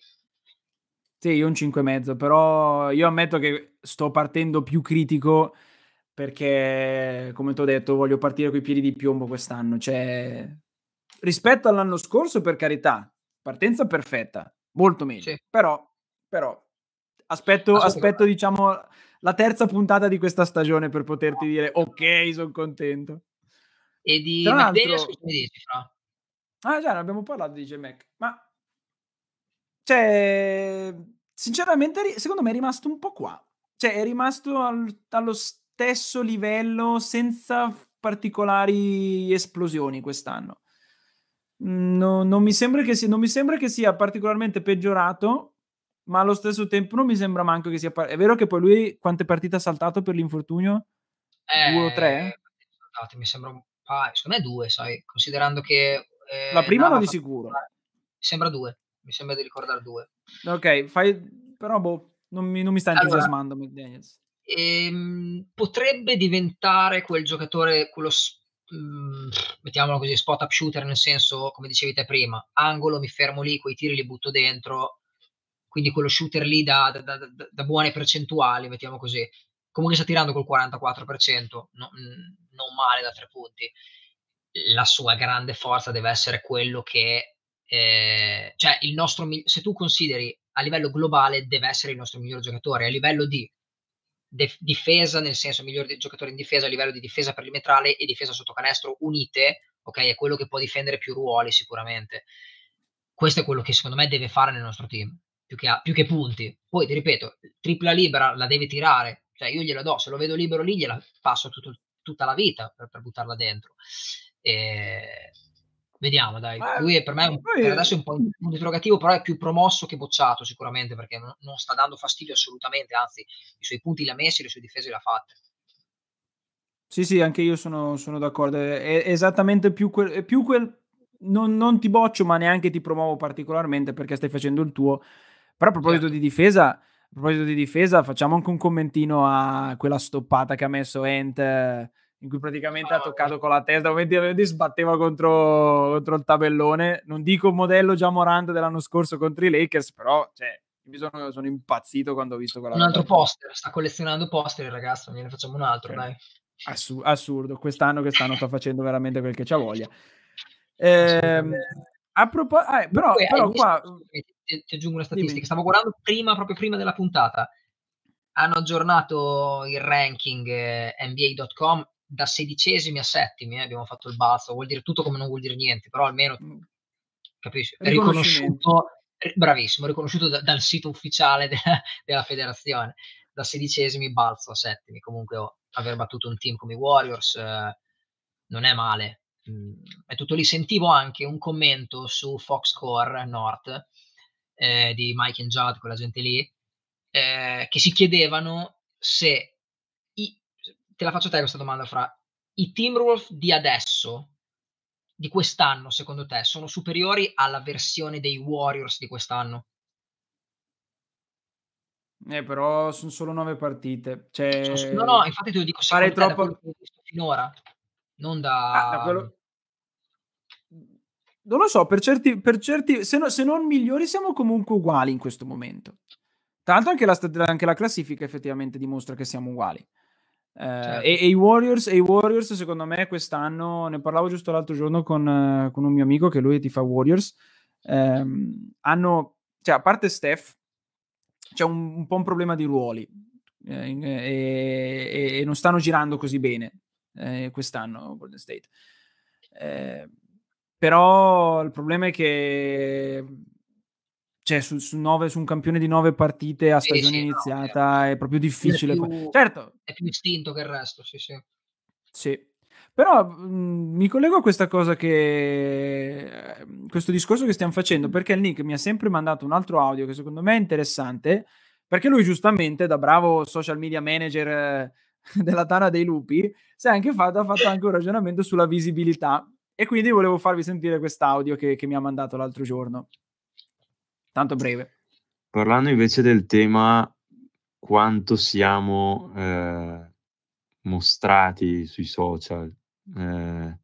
Sì, io un cinque e mezzo, però io ammetto che sto partendo più critico perché, come ti ho detto, voglio partire coi piedi di piombo quest'anno. Cioè, rispetto all'anno scorso, per carità, partenza perfetta, molto meglio. Sì. Però, però, aspetto, aspetto diciamo... la terza puntata di questa stagione per poterti dire ok, sono contento. E di McDaniels cosa mi dici, Fra? Ah già, ne abbiamo parlato di J-Mac, ma cioè sinceramente secondo me è rimasto un po' qua, cioè è rimasto al, allo stesso livello senza particolari esplosioni quest'anno. No, non mi sembra che sia, non mi sembra che sia particolarmente peggiorato, ma allo stesso tempo non mi sembra manco che sia... Par- è vero che poi lui quante partite ha saltato per l'infortunio? Eh, due o tre? Mi sembra un paio, secondo me due, sai, considerando che... Eh, la prima no, di sicuro. Una... Mi sembra due, mi sembra di ricordare due. Ok, fai... però boh, non mi, non mi sta entusiasmando allora, McDaniels. Ehm, potrebbe diventare quel giocatore, quello... Sp- mh, mettiamolo così, spot-up shooter, nel senso, come dicevi te prima, angolo, mi fermo lì, quei tiri li butto dentro... quindi quello shooter lì da, da, da, da buone percentuali, mettiamo così. Comunque sta tirando col quarantaquattro per cento, no, non male da tre punti. La sua grande forza deve essere quello che... Eh, cioè, il nostro se tu consideri a livello globale, deve essere il nostro miglior giocatore. A livello di def- difesa, nel senso miglior giocatore in difesa, a livello di difesa perimetrale e difesa sotto canestro unite, ok, è quello che può difendere più ruoli sicuramente. Questo è quello che secondo me deve fare nel nostro team. Più che, ha, più che punti, poi ti ripeto, tripla libera la deve tirare, cioè io gliela do, se lo vedo libero lì gliela passo tutto, tutta la vita per, per buttarla dentro, e... vediamo dai, ma lui è per me un, poi... per adesso è un po' un, un interrogativo, però è più promosso che bocciato sicuramente, perché non, non sta dando fastidio assolutamente, anzi i suoi punti li ha messi, le sue difese le ha fatte. Sì sì, anche io sono, sono d'accordo, è esattamente più quel, è più quel non, non ti boccio ma neanche ti promuovo particolarmente perché stai facendo il tuo. Però a proposito di difesa, A proposito di difesa, facciamo anche un commentino a quella stoppata che ha messo Ant, in cui praticamente oh, ha toccato con la testa, ovviamente sbatteva contro, contro il tabellone. Non dico modello già Morant dell'anno scorso contro i Lakers, però cioè, mi sono, sono impazzito quando ho visto quella. Un altro testa. Poster, sta collezionando poster il ragazzo, ne facciamo un altro, okay. Dai. Assur- assurdo, quest'anno, quest'anno sta facendo veramente quel che c'ha voglia. Eh, a proposito, ah, però, Dunque, però qua... Ti, ti aggiungo una statistica. Dimmi. Stavo guardando prima, proprio prima della puntata, hanno aggiornato il ranking eh, N B A dot com da sedicesimi a settimi, eh, abbiamo fatto il balzo, vuol dire tutto come non vuol dire niente, però almeno mm. capisci, è riconosciuto, bravissimo, riconosciuto da, dal sito ufficiale della, della federazione, da sedicesimi balzo a settimi. Comunque oh, aver battuto un team come i Warriors eh, non è male, mm, è tutto lì. Sentivo anche un commento su Fox Core North Eh, di Mike and Judd, quella gente lì eh, che si chiedevano se i, te la faccio a te questa domanda, fra i Timberwolves di adesso, di quest'anno, secondo te sono superiori alla versione dei Warriors di quest'anno? Eh, però sono solo nove partite, cioè... sono, no no infatti te lo dico, fare troppo... da quello che ho visto finora, non da, ah, da quello... Non lo so, per certi, per certi se, no, se non migliori siamo comunque uguali in questo momento. Tra l'altro anche la, anche la classifica effettivamente dimostra che siamo uguali. Eh, certo. e, e, i Warriors, e i Warriors secondo me quest'anno, ne parlavo giusto l'altro giorno con, con un mio amico che lui tifa Warriors, eh, hanno, cioè a parte Steph, c'è un, un po' un problema di ruoli eh, e, e, e non stanno girando così bene eh, quest'anno Golden State. Eh, Però il problema è che cioè, su, su, nove, su un campione di nove partite a stagione sì, sì, iniziata no, certo. È proprio difficile. È più, certo. È più istinto che il resto, sì, sì. Sì. Però mh, mi collego a questa cosa che... questo discorso che stiamo facendo, perché il Nick mi ha sempre mandato un altro audio che secondo me è interessante, perché lui giustamente, da bravo social media manager della Tana dei Lupi, si è anche fatto, ha fatto anche un ragionamento sulla visibilità. E quindi volevo farvi sentire quest'audio che, che mi ha mandato l'altro giorno. Tanto breve. Parlando invece del tema quanto siamo eh, mostrati sui social eh,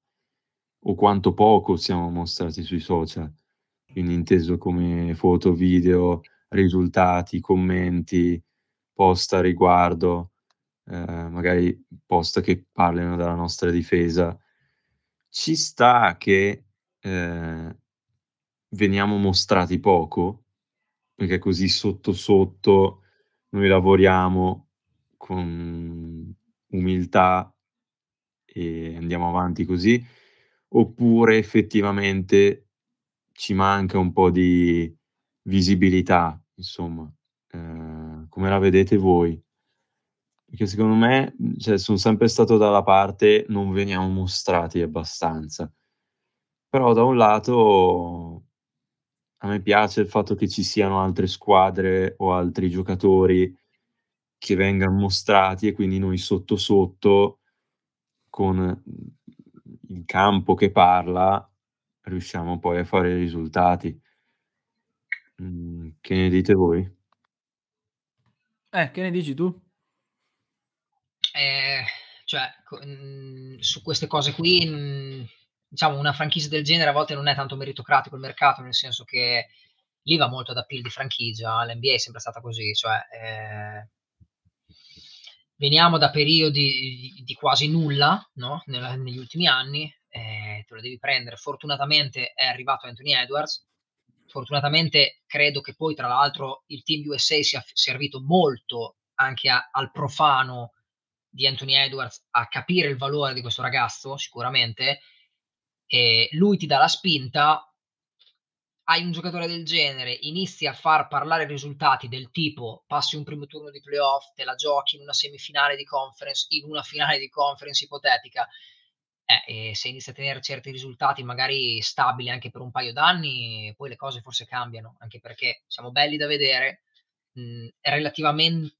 o quanto poco siamo mostrati sui social, quindi inteso come foto, video, risultati, commenti, post a riguardo, eh, magari post che parlino della nostra difesa. Ci sta che eh, veniamo mostrati poco, perché così sotto sotto noi lavoriamo con umiltà e andiamo avanti così, oppure effettivamente ci manca un po' di visibilità, insomma, eh, come la vedete voi? Perché secondo me, cioè, sono sempre stato dalla parte non veniamo mostrati abbastanza. Però da un lato a me piace il fatto che ci siano altre squadre o altri giocatori che vengano mostrati e quindi noi sotto sotto, con il campo che parla, riusciamo poi a fare i risultati. Che ne dite voi? Eh, che ne dici tu? Eh, cioè mh, su queste cose qui mh, diciamo una franchigia del genere a volte non è tanto meritocratico il mercato, nel senso che lì va molto ad appeal di franchigia. L'N B A è sempre stata così, cioè eh, veniamo da periodi di, di quasi nulla, no? Nella, negli ultimi anni eh, te lo devi prendere. Fortunatamente è arrivato Anthony Edwards, fortunatamente credo che poi tra l'altro il Team U S A sia servito molto anche a, al profano di Anthony Edwards a capire il valore di questo ragazzo, sicuramente, e lui ti dà la spinta. Hai un giocatore del genere, inizi a far parlare risultati del tipo passi un primo turno di playoff, te la giochi in una semifinale di conference, in una finale di conference ipotetica, eh, e se inizi a tenere certi risultati magari stabili anche per un paio d'anni, poi le cose forse cambiano, anche perché siamo belli da vedere, mh, relativamente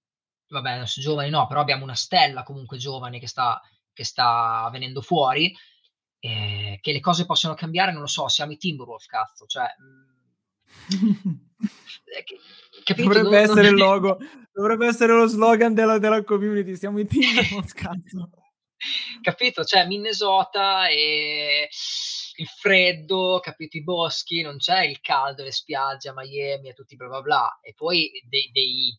vabbè, giovani no, però abbiamo una stella comunque giovane che sta, che sta venendo fuori, eh, che le cose possono cambiare, non lo so, siamo i Timberwolves, cazzo, cioè mh, Capito? Dovrebbe non, essere non... il logo, dovrebbe essere lo slogan della, della community, siamo in team, non scazzo. Capito? Cioè Minnesota e il freddo, capito, i boschi, non c'è il caldo, le spiagge a Miami e tutti bla bla bla. E poi dei, dei,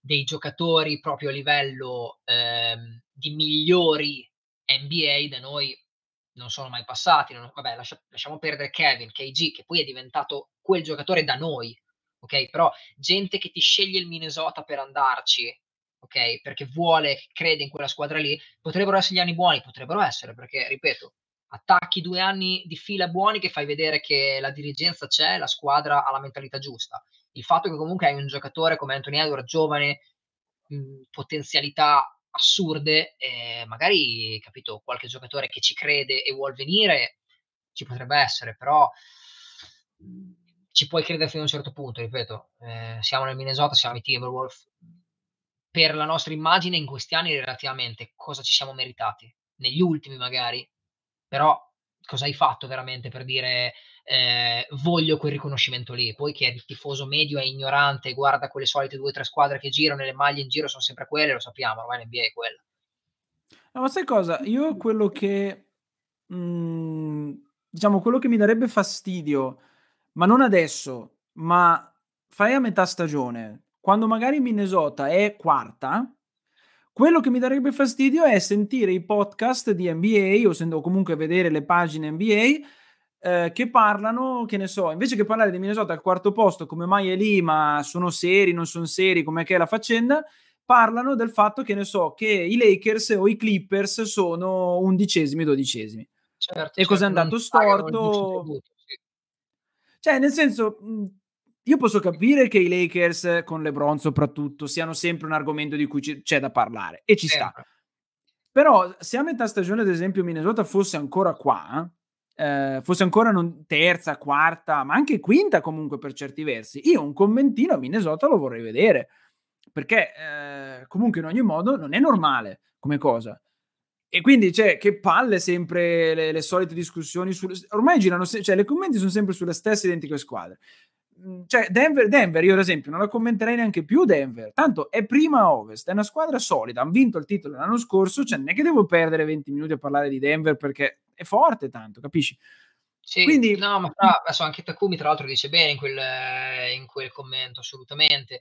dei giocatori proprio a livello ehm, di migliori N B A da noi non sono mai passati. Non, vabbè, lascia, lasciamo perdere Kevin, K G, che poi è diventato quel giocatore da noi, ok? Però gente che ti sceglie il Minnesota per andarci, ok? Perché vuole, crede in quella squadra lì, potrebbero essere gli anni buoni, potrebbero essere, perché, ripeto, attacchi due anni di fila buoni che fai vedere che la dirigenza c'è, la squadra ha la mentalità giusta. Il fatto che comunque hai un giocatore come Anthony Edwards, giovane, mh, potenzialità assurde, eh, magari, capito, qualche giocatore che ci crede e vuol venire, ci potrebbe essere, però ci puoi credere fino a un certo punto, ripeto, eh, siamo nel Minnesota, siamo i Timberwolves, per la nostra immagine in questi anni relativamente, cosa ci siamo meritati? Negli ultimi magari, però cosa hai fatto veramente per dire eh, voglio quel riconoscimento lì? Poi che il tifoso medio è ignorante, guarda quelle solite due o tre squadre che girano, le maglie in giro sono sempre quelle, lo sappiamo, ormai l'N B A è quella. No, ma sai cosa? Io quello che mh, diciamo quello che mi darebbe fastidio, ma non adesso, ma fai a metà stagione, quando magari Minnesota è quarta, quello che mi darebbe fastidio è sentire i podcast di N B A o, sen- o comunque vedere le pagine N B A eh, che parlano, che ne so, invece che parlare di Minnesota al quarto posto, come mai è lì, ma sono seri, non sono seri, com'è che è la faccenda, parlano del fatto, che ne so, che i Lakers o i Clippers sono undicesimi, dodicesimi. Certo, e cos'è certo, andato storto? Sì. Cioè, nel senso... Mh, io posso capire che i Lakers, con LeBron soprattutto, siano sempre un argomento di cui c- c'è da parlare, e ci sempre. Sta. Però se a metà stagione, ad esempio, Minnesota fosse ancora qua, eh, fosse ancora non terza, quarta, ma anche quinta comunque per certi versi, io un commentino a Minnesota lo vorrei vedere, perché eh, comunque in ogni modo non è normale come cosa. E quindi, cioè, che palle sempre le, le solite discussioni, sul, ormai girano, se- cioè le commenti sono sempre sulle stesse identiche squadre. Cioè Denver, Denver io ad esempio non la commenterei neanche più. Denver tanto è prima a ovest, è una squadra solida, hanno vinto il titolo l'anno scorso, cioè non è che devo perdere venti minuti a parlare di Denver perché è forte tanto, capisci? Sì, quindi no, ma fra, adesso anche Takumi tra l'altro dice bene in quel, in quel commento, assolutamente,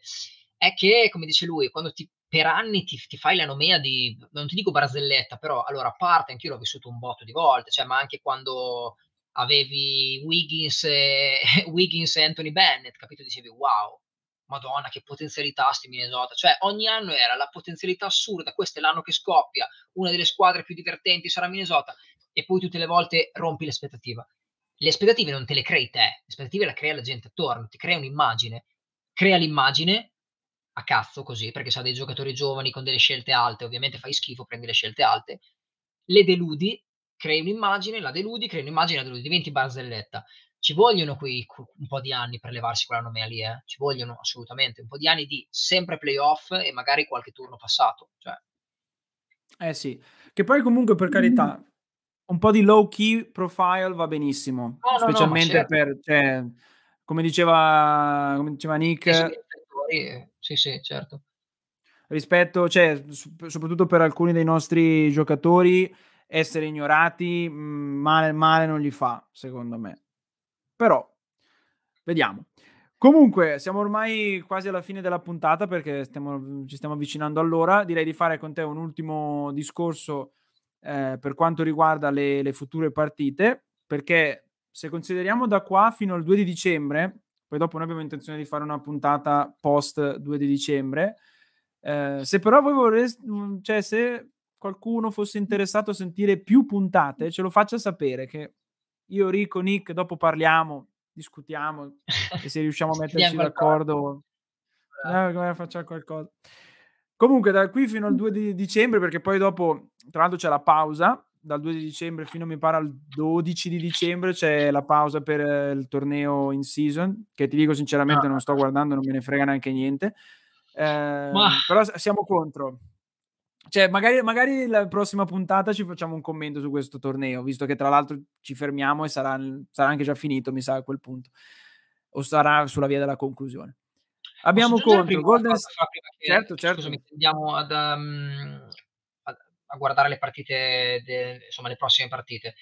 è che come dice lui, quando ti, per anni ti, ti fai l'anomea di, non ti dico barzelletta, però allora a parte anch'io l'ho vissuto un botto di volte, cioè ma anche quando avevi Wiggins e, Wiggins e Anthony Bennett, capito? Dicevi, wow, madonna, che potenzialità sti Minnesota. Cioè, ogni anno era la potenzialità assurda, questo è l'anno che scoppia, una delle squadre più divertenti sarà Minnesota, e poi tutte le volte rompi l'aspettativa. Le aspettative non te le crei te, le aspettative la crea la gente attorno, ti crea un'immagine, crea l'immagine a cazzo così, perché sa dei giocatori giovani con delle scelte alte, ovviamente fai schifo, prendi le scelte alte, le deludi, crei un'immagine, la deludi, crei un'immagine, la deludi, diventi barzelletta. Ci vogliono qui un po' di anni per levarsi quella nomea lì, eh? Ci vogliono assolutamente un po' di anni di sempre playoff e magari qualche turno passato. Cioè. Eh sì, che poi comunque per carità, un po' di low key profile va benissimo, no, specialmente no, no, certo. Per, cioè, come diceva, come diceva Nick... Eh sì, sì, sì, certo. Rispetto, cioè, soprattutto per alcuni dei nostri giocatori, essere ignorati male, male non gli fa, secondo me. Però vediamo. Comunque siamo ormai quasi alla fine della puntata, perché stiamo, ci stiamo avvicinando all'ora. Direi di fare con te un ultimo discorso eh, per quanto riguarda le, le future partite, perché se consideriamo da qua fino al due di dicembre, poi dopo noi abbiamo intenzione di fare una puntata post due di dicembre, eh, se però voi vorreste, cioè se qualcuno fosse interessato a sentire più puntate, ce lo faccia sapere, che io, Rico, Nick, dopo parliamo, discutiamo e se riusciamo a metterci d'accordo eh, facciamo qualcosa. Comunque da qui fino al due di dicembre, perché poi dopo tra l'altro c'è la pausa, dal due di dicembre fino mi pare al dodici di dicembre c'è la pausa per eh, il torneo in season, che ti dico sinceramente no, non sto guardando, non me ne frega neanche niente, eh, ma... però siamo contro. Cioè, magari, magari la prossima puntata ci facciamo un commento su questo torneo, visto che tra l'altro ci fermiamo e sarà, sarà anche già finito, mi sa, a quel punto. o sarà sulla via della conclusione. Abbiamo contro Golden State. Certo, certo. Scusami, andiamo ad, um, a, a guardare le partite, de, insomma, le prossime partite.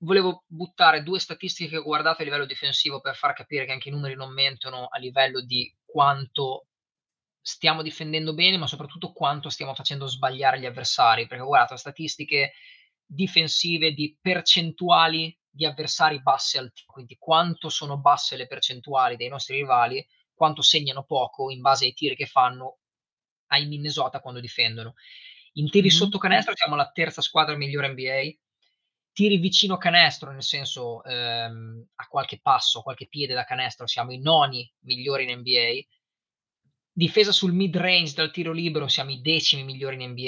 Volevo buttare due statistiche che ho guardato a livello difensivo per far capire che anche i numeri non mentono a livello di quanto stiamo difendendo bene, ma soprattutto quanto stiamo facendo sbagliare gli avversari, perché ho guardato statistiche difensive di percentuali di avversari basse al tiro, quindi quanto sono basse le percentuali dei nostri rivali, quanto segnano poco in base ai tiri che fanno ai Minnesota quando difendono. In tiri mm. sotto canestro siamo la terza squadra migliore N B A, tiri vicino canestro, nel senso ehm, a qualche passo, a qualche piede da canestro, siamo i noni migliori in N B A, difesa sul mid-range dal tiro libero siamo i decimi migliori in N B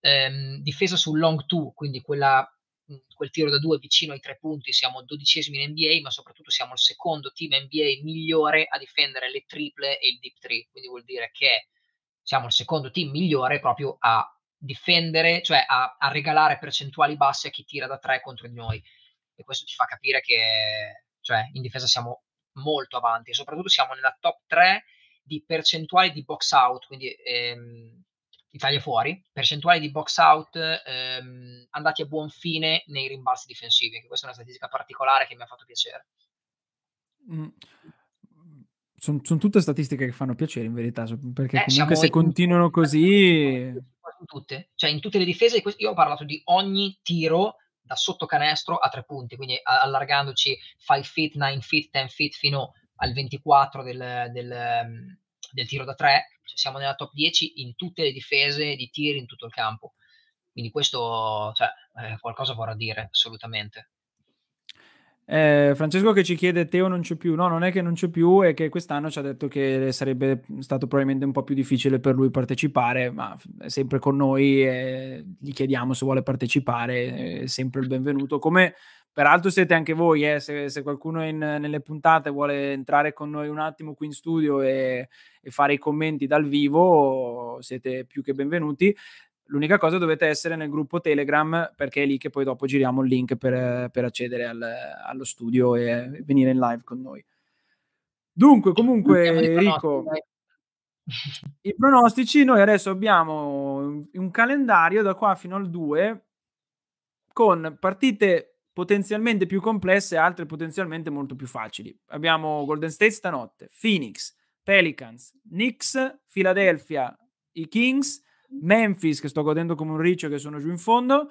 A, ehm, difesa sul long two, quindi quella, quel tiro da due vicino ai tre punti, siamo dodicesimi in N B A, ma soprattutto siamo il secondo team N B A migliore a difendere le triple e il deep three, quindi vuol dire che siamo il secondo team migliore proprio a difendere, cioè a, a regalare percentuali basse a chi tira da tre contro di noi, e questo ci fa capire che, cioè, in difesa siamo molto avanti, e soprattutto siamo nella top tre di percentuali di box out, quindi ehm, Italia fuori, percentuali di box out ehm, andati a buon fine nei rimbalzi difensivi, che questa è una statistica particolare che mi ha fatto piacere. Mm. Sono son tutte statistiche che fanno piacere in verità, perché eh, comunque se in, continuano in, così... In tutte, cioè in tutte le difese, io ho parlato di ogni tiro da sotto canestro a tre punti, quindi allargandoci cinque feet, nine feet, ten feet fino al ventiquattro del, del, del tiro da tre, cioè siamo nella top dieci in tutte le difese di tiri in tutto il campo, quindi questo, cioè, eh, qualcosa vorrà dire assolutamente. Eh, Francesco che ci chiede: Teo non c'è più? No, non è che non c'è più, è che quest'anno ci ha detto che sarebbe stato probabilmente un po' più difficile per lui partecipare, ma è sempre con noi, eh, gli chiediamo se vuole partecipare, è sempre il benvenuto, come peraltro siete anche voi, eh, se, se qualcuno in, nelle puntate vuole entrare con noi un attimo qui in studio e, e fare i commenti dal vivo, siete più che benvenuti. L'unica cosa, dovete essere nel gruppo Telegram, perché è lì che poi dopo giriamo il link per, per accedere al, allo studio e venire in live con noi. Dunque, comunque, Enrico, i pronostici, noi adesso abbiamo un calendario da qua fino al due con partite potenzialmente più complesse e altre potenzialmente molto più facili. Abbiamo Golden State stanotte, Phoenix, Pelicans, Knicks, Philadelphia, i Kings, Memphis, che sto godendo come un riccio che sono giù in fondo,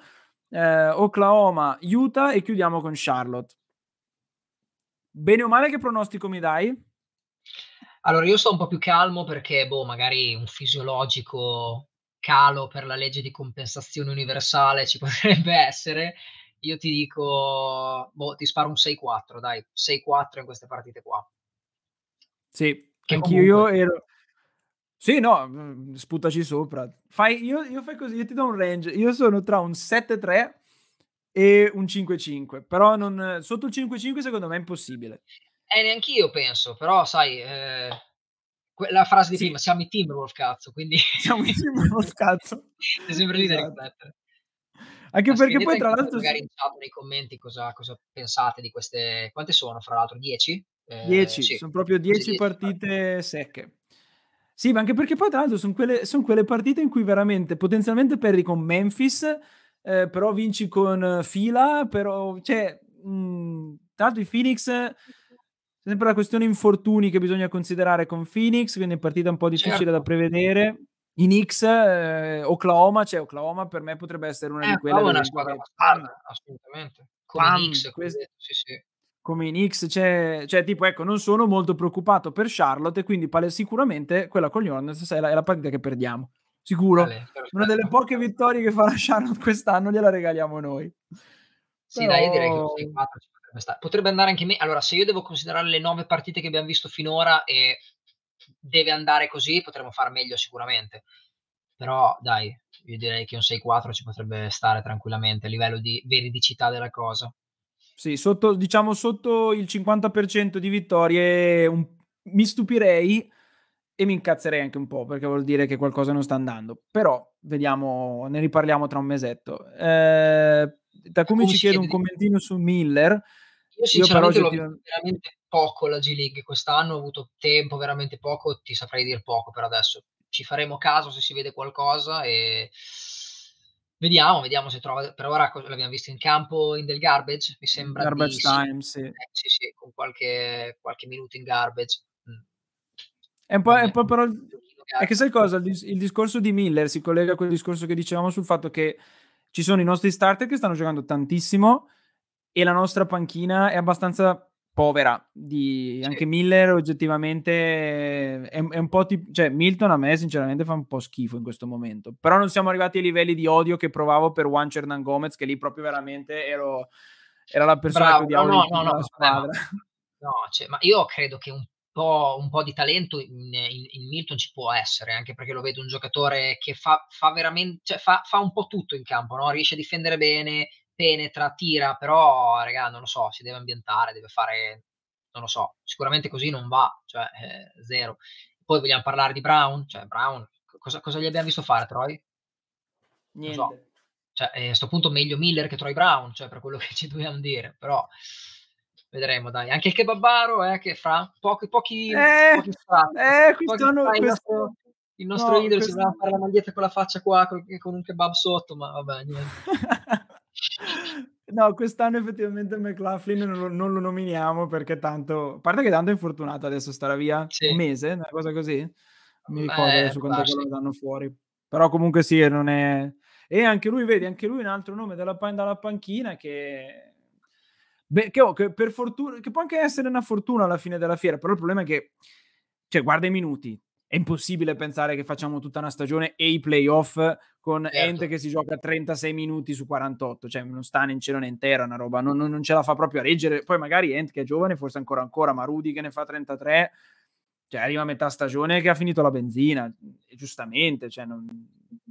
eh, Oklahoma, Utah, e chiudiamo con Charlotte. Bene o male, che pronostico mi dai? Allora, io sto un po' più calmo perché boh, magari un fisiologico calo per la legge di compensazione universale ci potrebbe essere. Io ti dico, boh, ti sparo un sei quattro, dai, sei quattro in queste partite qua. Sì, che anch'io comunque... io ero... Sì, no, sputaci sopra. Fai, io, io fai così, io ti do un range. Io sono tra un sette tre e un cinque cinque, però non, sotto il cinque cinque secondo me è impossibile. Eh, neanch'io penso, però sai, eh, la frase di sì. prima, siamo i Timberwolves, cazzo, quindi... Siamo i Timberwolves, cazzo. È sempre lì da ripetere. Anche Ma perché poi tra l'altro... Magari in chat nei commenti cosa, cosa pensate di queste... Quante sono, fra l'altro, dieci? Eh, dieci, sì, sono proprio dieci partite dieci. secche. Sì, ma anche perché poi tra l'altro sono quelle, sono quelle partite in cui veramente potenzialmente perdi con Memphis, eh, però vinci con Fila, però cioè, mh, tra l'altro i Phoenix, c'è sempre la questione infortuni che bisogna considerare con Phoenix, quindi è partita un po' difficile certo. da prevedere. I Knicks, eh, Oklahoma, cioè Oklahoma per me potrebbe essere una eh, di quelle... una squadra bastarda, assolutamente. Come Pam, i Knicks, questo, sì sì. come i Knicks, cioè, cioè tipo ecco, non sono molto preoccupato per Charlotte, quindi pale- sicuramente quella con gli Hornets è la, è la partita che perdiamo, sicuro. Vale, una delle poche vittorie che farà Charlotte quest'anno gliela regaliamo noi. Sì, però... dai, io direi che un sei quattro potrebbe stare. Potrebbe andare anche me. Allora, se io devo considerare le nove partite che abbiamo visto finora e deve andare così, potremmo far meglio sicuramente. Però dai, io direi che un sei quattro ci potrebbe stare tranquillamente a livello di veridicità della cosa. Sì, sotto, diciamo sotto il cinquanta per cento di vittorie un, mi stupirei e mi incazzerei anche un po', perché vuol dire che qualcosa non sta andando. Però, vediamo, ne riparliamo tra un mesetto. Eh, Takumi ci chiede un commentino su Miller. Io sinceramente io però, l'ho veramente poco la G League quest'anno, ho avuto tempo veramente poco, ti saprei dire poco per adesso. Ci faremo caso se si vede qualcosa e vediamo, vediamo se trova. Per ora l'abbiamo visto in campo in del garbage, mi sembra. Garbage di... time, sì. Eh, sì, sì, con qualche, qualche minuto in garbage. È un po', è un po' però... È che sai cosa? Il, dis- il discorso di Miller si collega a quel discorso che dicevamo sul fatto che ci sono i nostri starter che stanno giocando tantissimo e la nostra panchina è abbastanza povera. Di... Sì. Anche Miller oggettivamente è, è un po' tipo... Cioè, Milton a me sinceramente fa un po' schifo in questo momento. Però non siamo arrivati ai livelli di odio che provavo per Juan Hernan Gomez, che lì proprio veramente ero... era la persona Bravo. che odiavo no, no, no, la squadra. No, no cioè, ma io credo che un un po' di talento in, in, in Milton ci può essere, anche perché lo vedo un giocatore che fa, fa veramente, cioè fa, fa un po' tutto in campo, no? Riesce a difendere bene, penetra, tira, però raga, non lo so, si deve ambientare, deve fare, non lo so, sicuramente così non va, cioè eh, zero. Poi vogliamo parlare di Brown, cioè Brown, cosa, cosa gli abbiamo visto fare, Troy? Niente. Non so. Cioè, eh, a sto punto meglio Miller che Troy Brown, cioè per quello che ci dobbiamo dire, però... Vedremo, dai. Anche il Kebabbaro, eh, che fra pochi pochi, eh, pochi frati, eh, quest'anno, pochi questo... il nostro no, leader questo... si doveva fare la maglietta con la faccia qua, con, con un kebab sotto, ma vabbè, niente. No, quest'anno effettivamente McLaughlin non lo, non lo nominiamo perché tanto... A parte che tanto è infortunato adesso, starà via sì. un mese, una cosa così. Mi ricordo Beh, adesso quanto quello lo danno fuori. Però comunque sì, non è... E anche lui, vedi, anche lui è un altro nome dalla, pan- dalla panchina che... Beh, che, che per fortuna, che può anche essere una fortuna alla fine della fiera, però il problema è che, cioè, guarda i minuti, è impossibile pensare che facciamo tutta una stagione e i playoff con certo. Ente che si gioca trentasei minuti su quarantotto, cioè non sta né in cielo né in terra, una roba, non, non, non ce la fa proprio a reggere. Poi magari Ent che è giovane, forse ancora ancora, ma Rudy che ne fa trentatré, cioè arriva a metà stagione che ha finito la benzina, e giustamente, cioè non,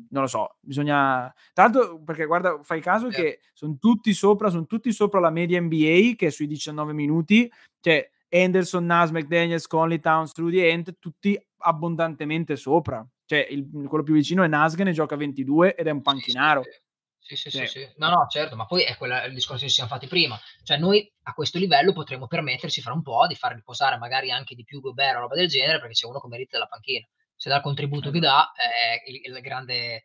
non lo so, bisogna tanto, perché guarda, fai caso certo. che sono tutti sopra, sono tutti sopra la media N B A che è sui diciannove minuti, cioè Anderson, Naz, McDaniels, Conley, Towns, Rudy e Ent tutti abbondantemente sopra, cioè il, quello più vicino è Naz che ne gioca ventidue ed è un panchinaro. Sì, sì, sì, sì, sì. No, no, certo, ma poi è quella, il discorso che ci siamo fatti prima. Cioè, noi a questo livello potremmo permetterci fra un po' di far riposare magari anche di più Gobert o roba del genere, perché c'è uno che merita della panchina. Se dà il contributo che dà, eh, il, il grande,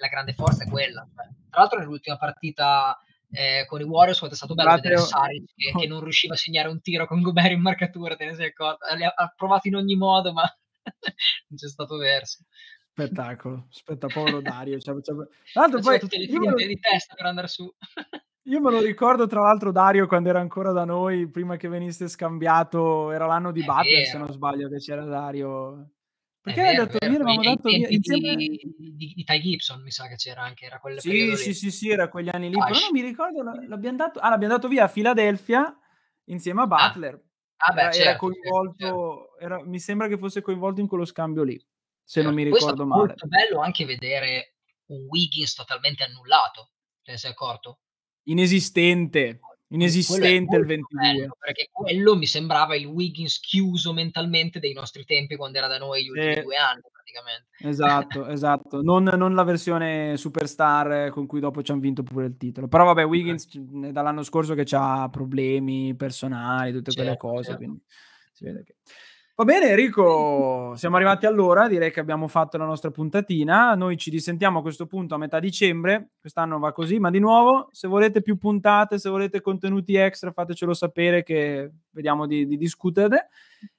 la grande forza è quella. Tra l'altro nell'ultima partita eh, con i Warriors è stato bello vedere Saric che, che non riusciva a segnare un tiro con Gobert in marcatura, te ne sei accorto? Ha provato in ogni modo, ma non c'è stato verso. Spettacolo, spettacolo Dario. Cioè, cioè... Tra l'altro poi tutte le figlie lo... di testa per andare su. Io me lo ricordo, tra l'altro, Dario quando era ancora da noi, prima che venisse scambiato, era l'anno di è Butler, vero. Se non sbaglio, che c'era Dario. Perché hai dato via, avevamo dato via insieme... di, di, di Ty Gibson, mi sa che c'era anche, era quella sì, sì, sì, sì, era quegli anni lì, Ash. Però non mi ricordo, l'abbiamo dato, ah, l'abbiamo dato via a Philadelphia insieme a Butler. Ah, ah beh, era, certo, era coinvolto, certo. era, mi sembra che fosse coinvolto in quello scambio lì. Se non mi ricordo male. È molto bello anche vedere un Wiggins totalmente annullato, te ne sei accorto? Inesistente, inesistente il ventidue. Bello, perché quello mi sembrava il Wiggins chiuso mentalmente dei nostri tempi quando era da noi gli ultimi eh, due anni praticamente. Esatto, esatto. Non, non la versione superstar con cui dopo ci hanno vinto pure il titolo. Però vabbè, Wiggins eh. dall'anno scorso che c'ha problemi personali, tutte certo, quelle cose, certo. Quindi si vede che... Va bene Enrico, siamo arrivati all'ora, direi che abbiamo fatto la nostra puntatina, noi ci risentiamo a questo punto a metà dicembre, quest'anno va così, ma di nuovo se volete più puntate, se volete contenuti extra fatecelo sapere che vediamo di, di discutere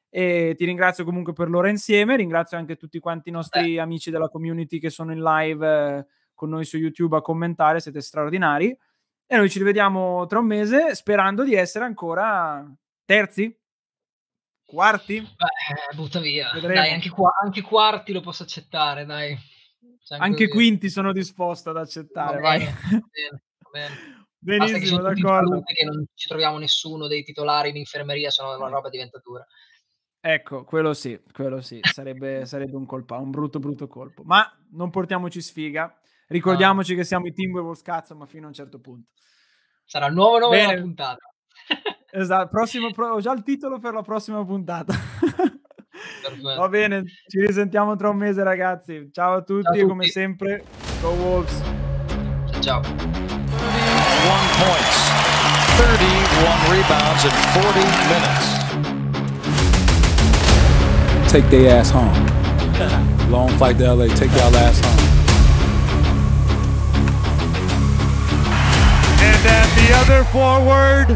e ti ringrazio comunque per l'ora insieme, ringrazio anche tutti quanti i nostri Beh. amici della community che sono in live eh, con noi su YouTube a commentare, siete straordinari e noi ci rivediamo tra un mese sperando di essere ancora terzi. Quarti? Beh, butta via. Dai, anche, qua, anche quarti lo posso accettare, dai. C'è anche anche quinti sono disposto ad accettare, va bene, vai. Va bene, va bene. Benissimo, basta che d'accordo. Che non ci troviamo nessuno dei titolari in infermeria, sennò la roba diventa dura. Ecco, quello sì, quello sì, sarebbe, sarebbe un colpo, un brutto brutto colpo. Ma non portiamoci sfiga, ricordiamoci no. che siamo i Timberwolves, cazzo, ma fino a un certo punto. Sarà il nuovo nome della puntata. Esatto, prossimo, pro- ho già il titolo per la prossima puntata. Va bene, ci risentiamo tra un mese ragazzi, ciao a tutti, ciao a tutti. Come sempre go Wolves, ciao. trentuno points, trentuno rebounds in quaranta minutes. take their ass home. Long flight to L A, take y'all ass home. And then the other forward,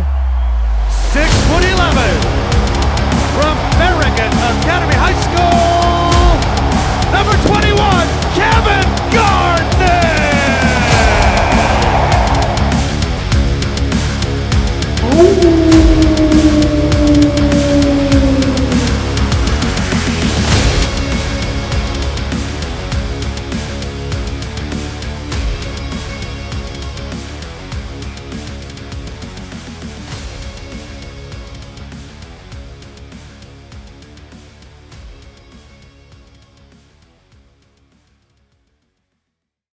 six foot eleven, from Farragut Academy High School, number two.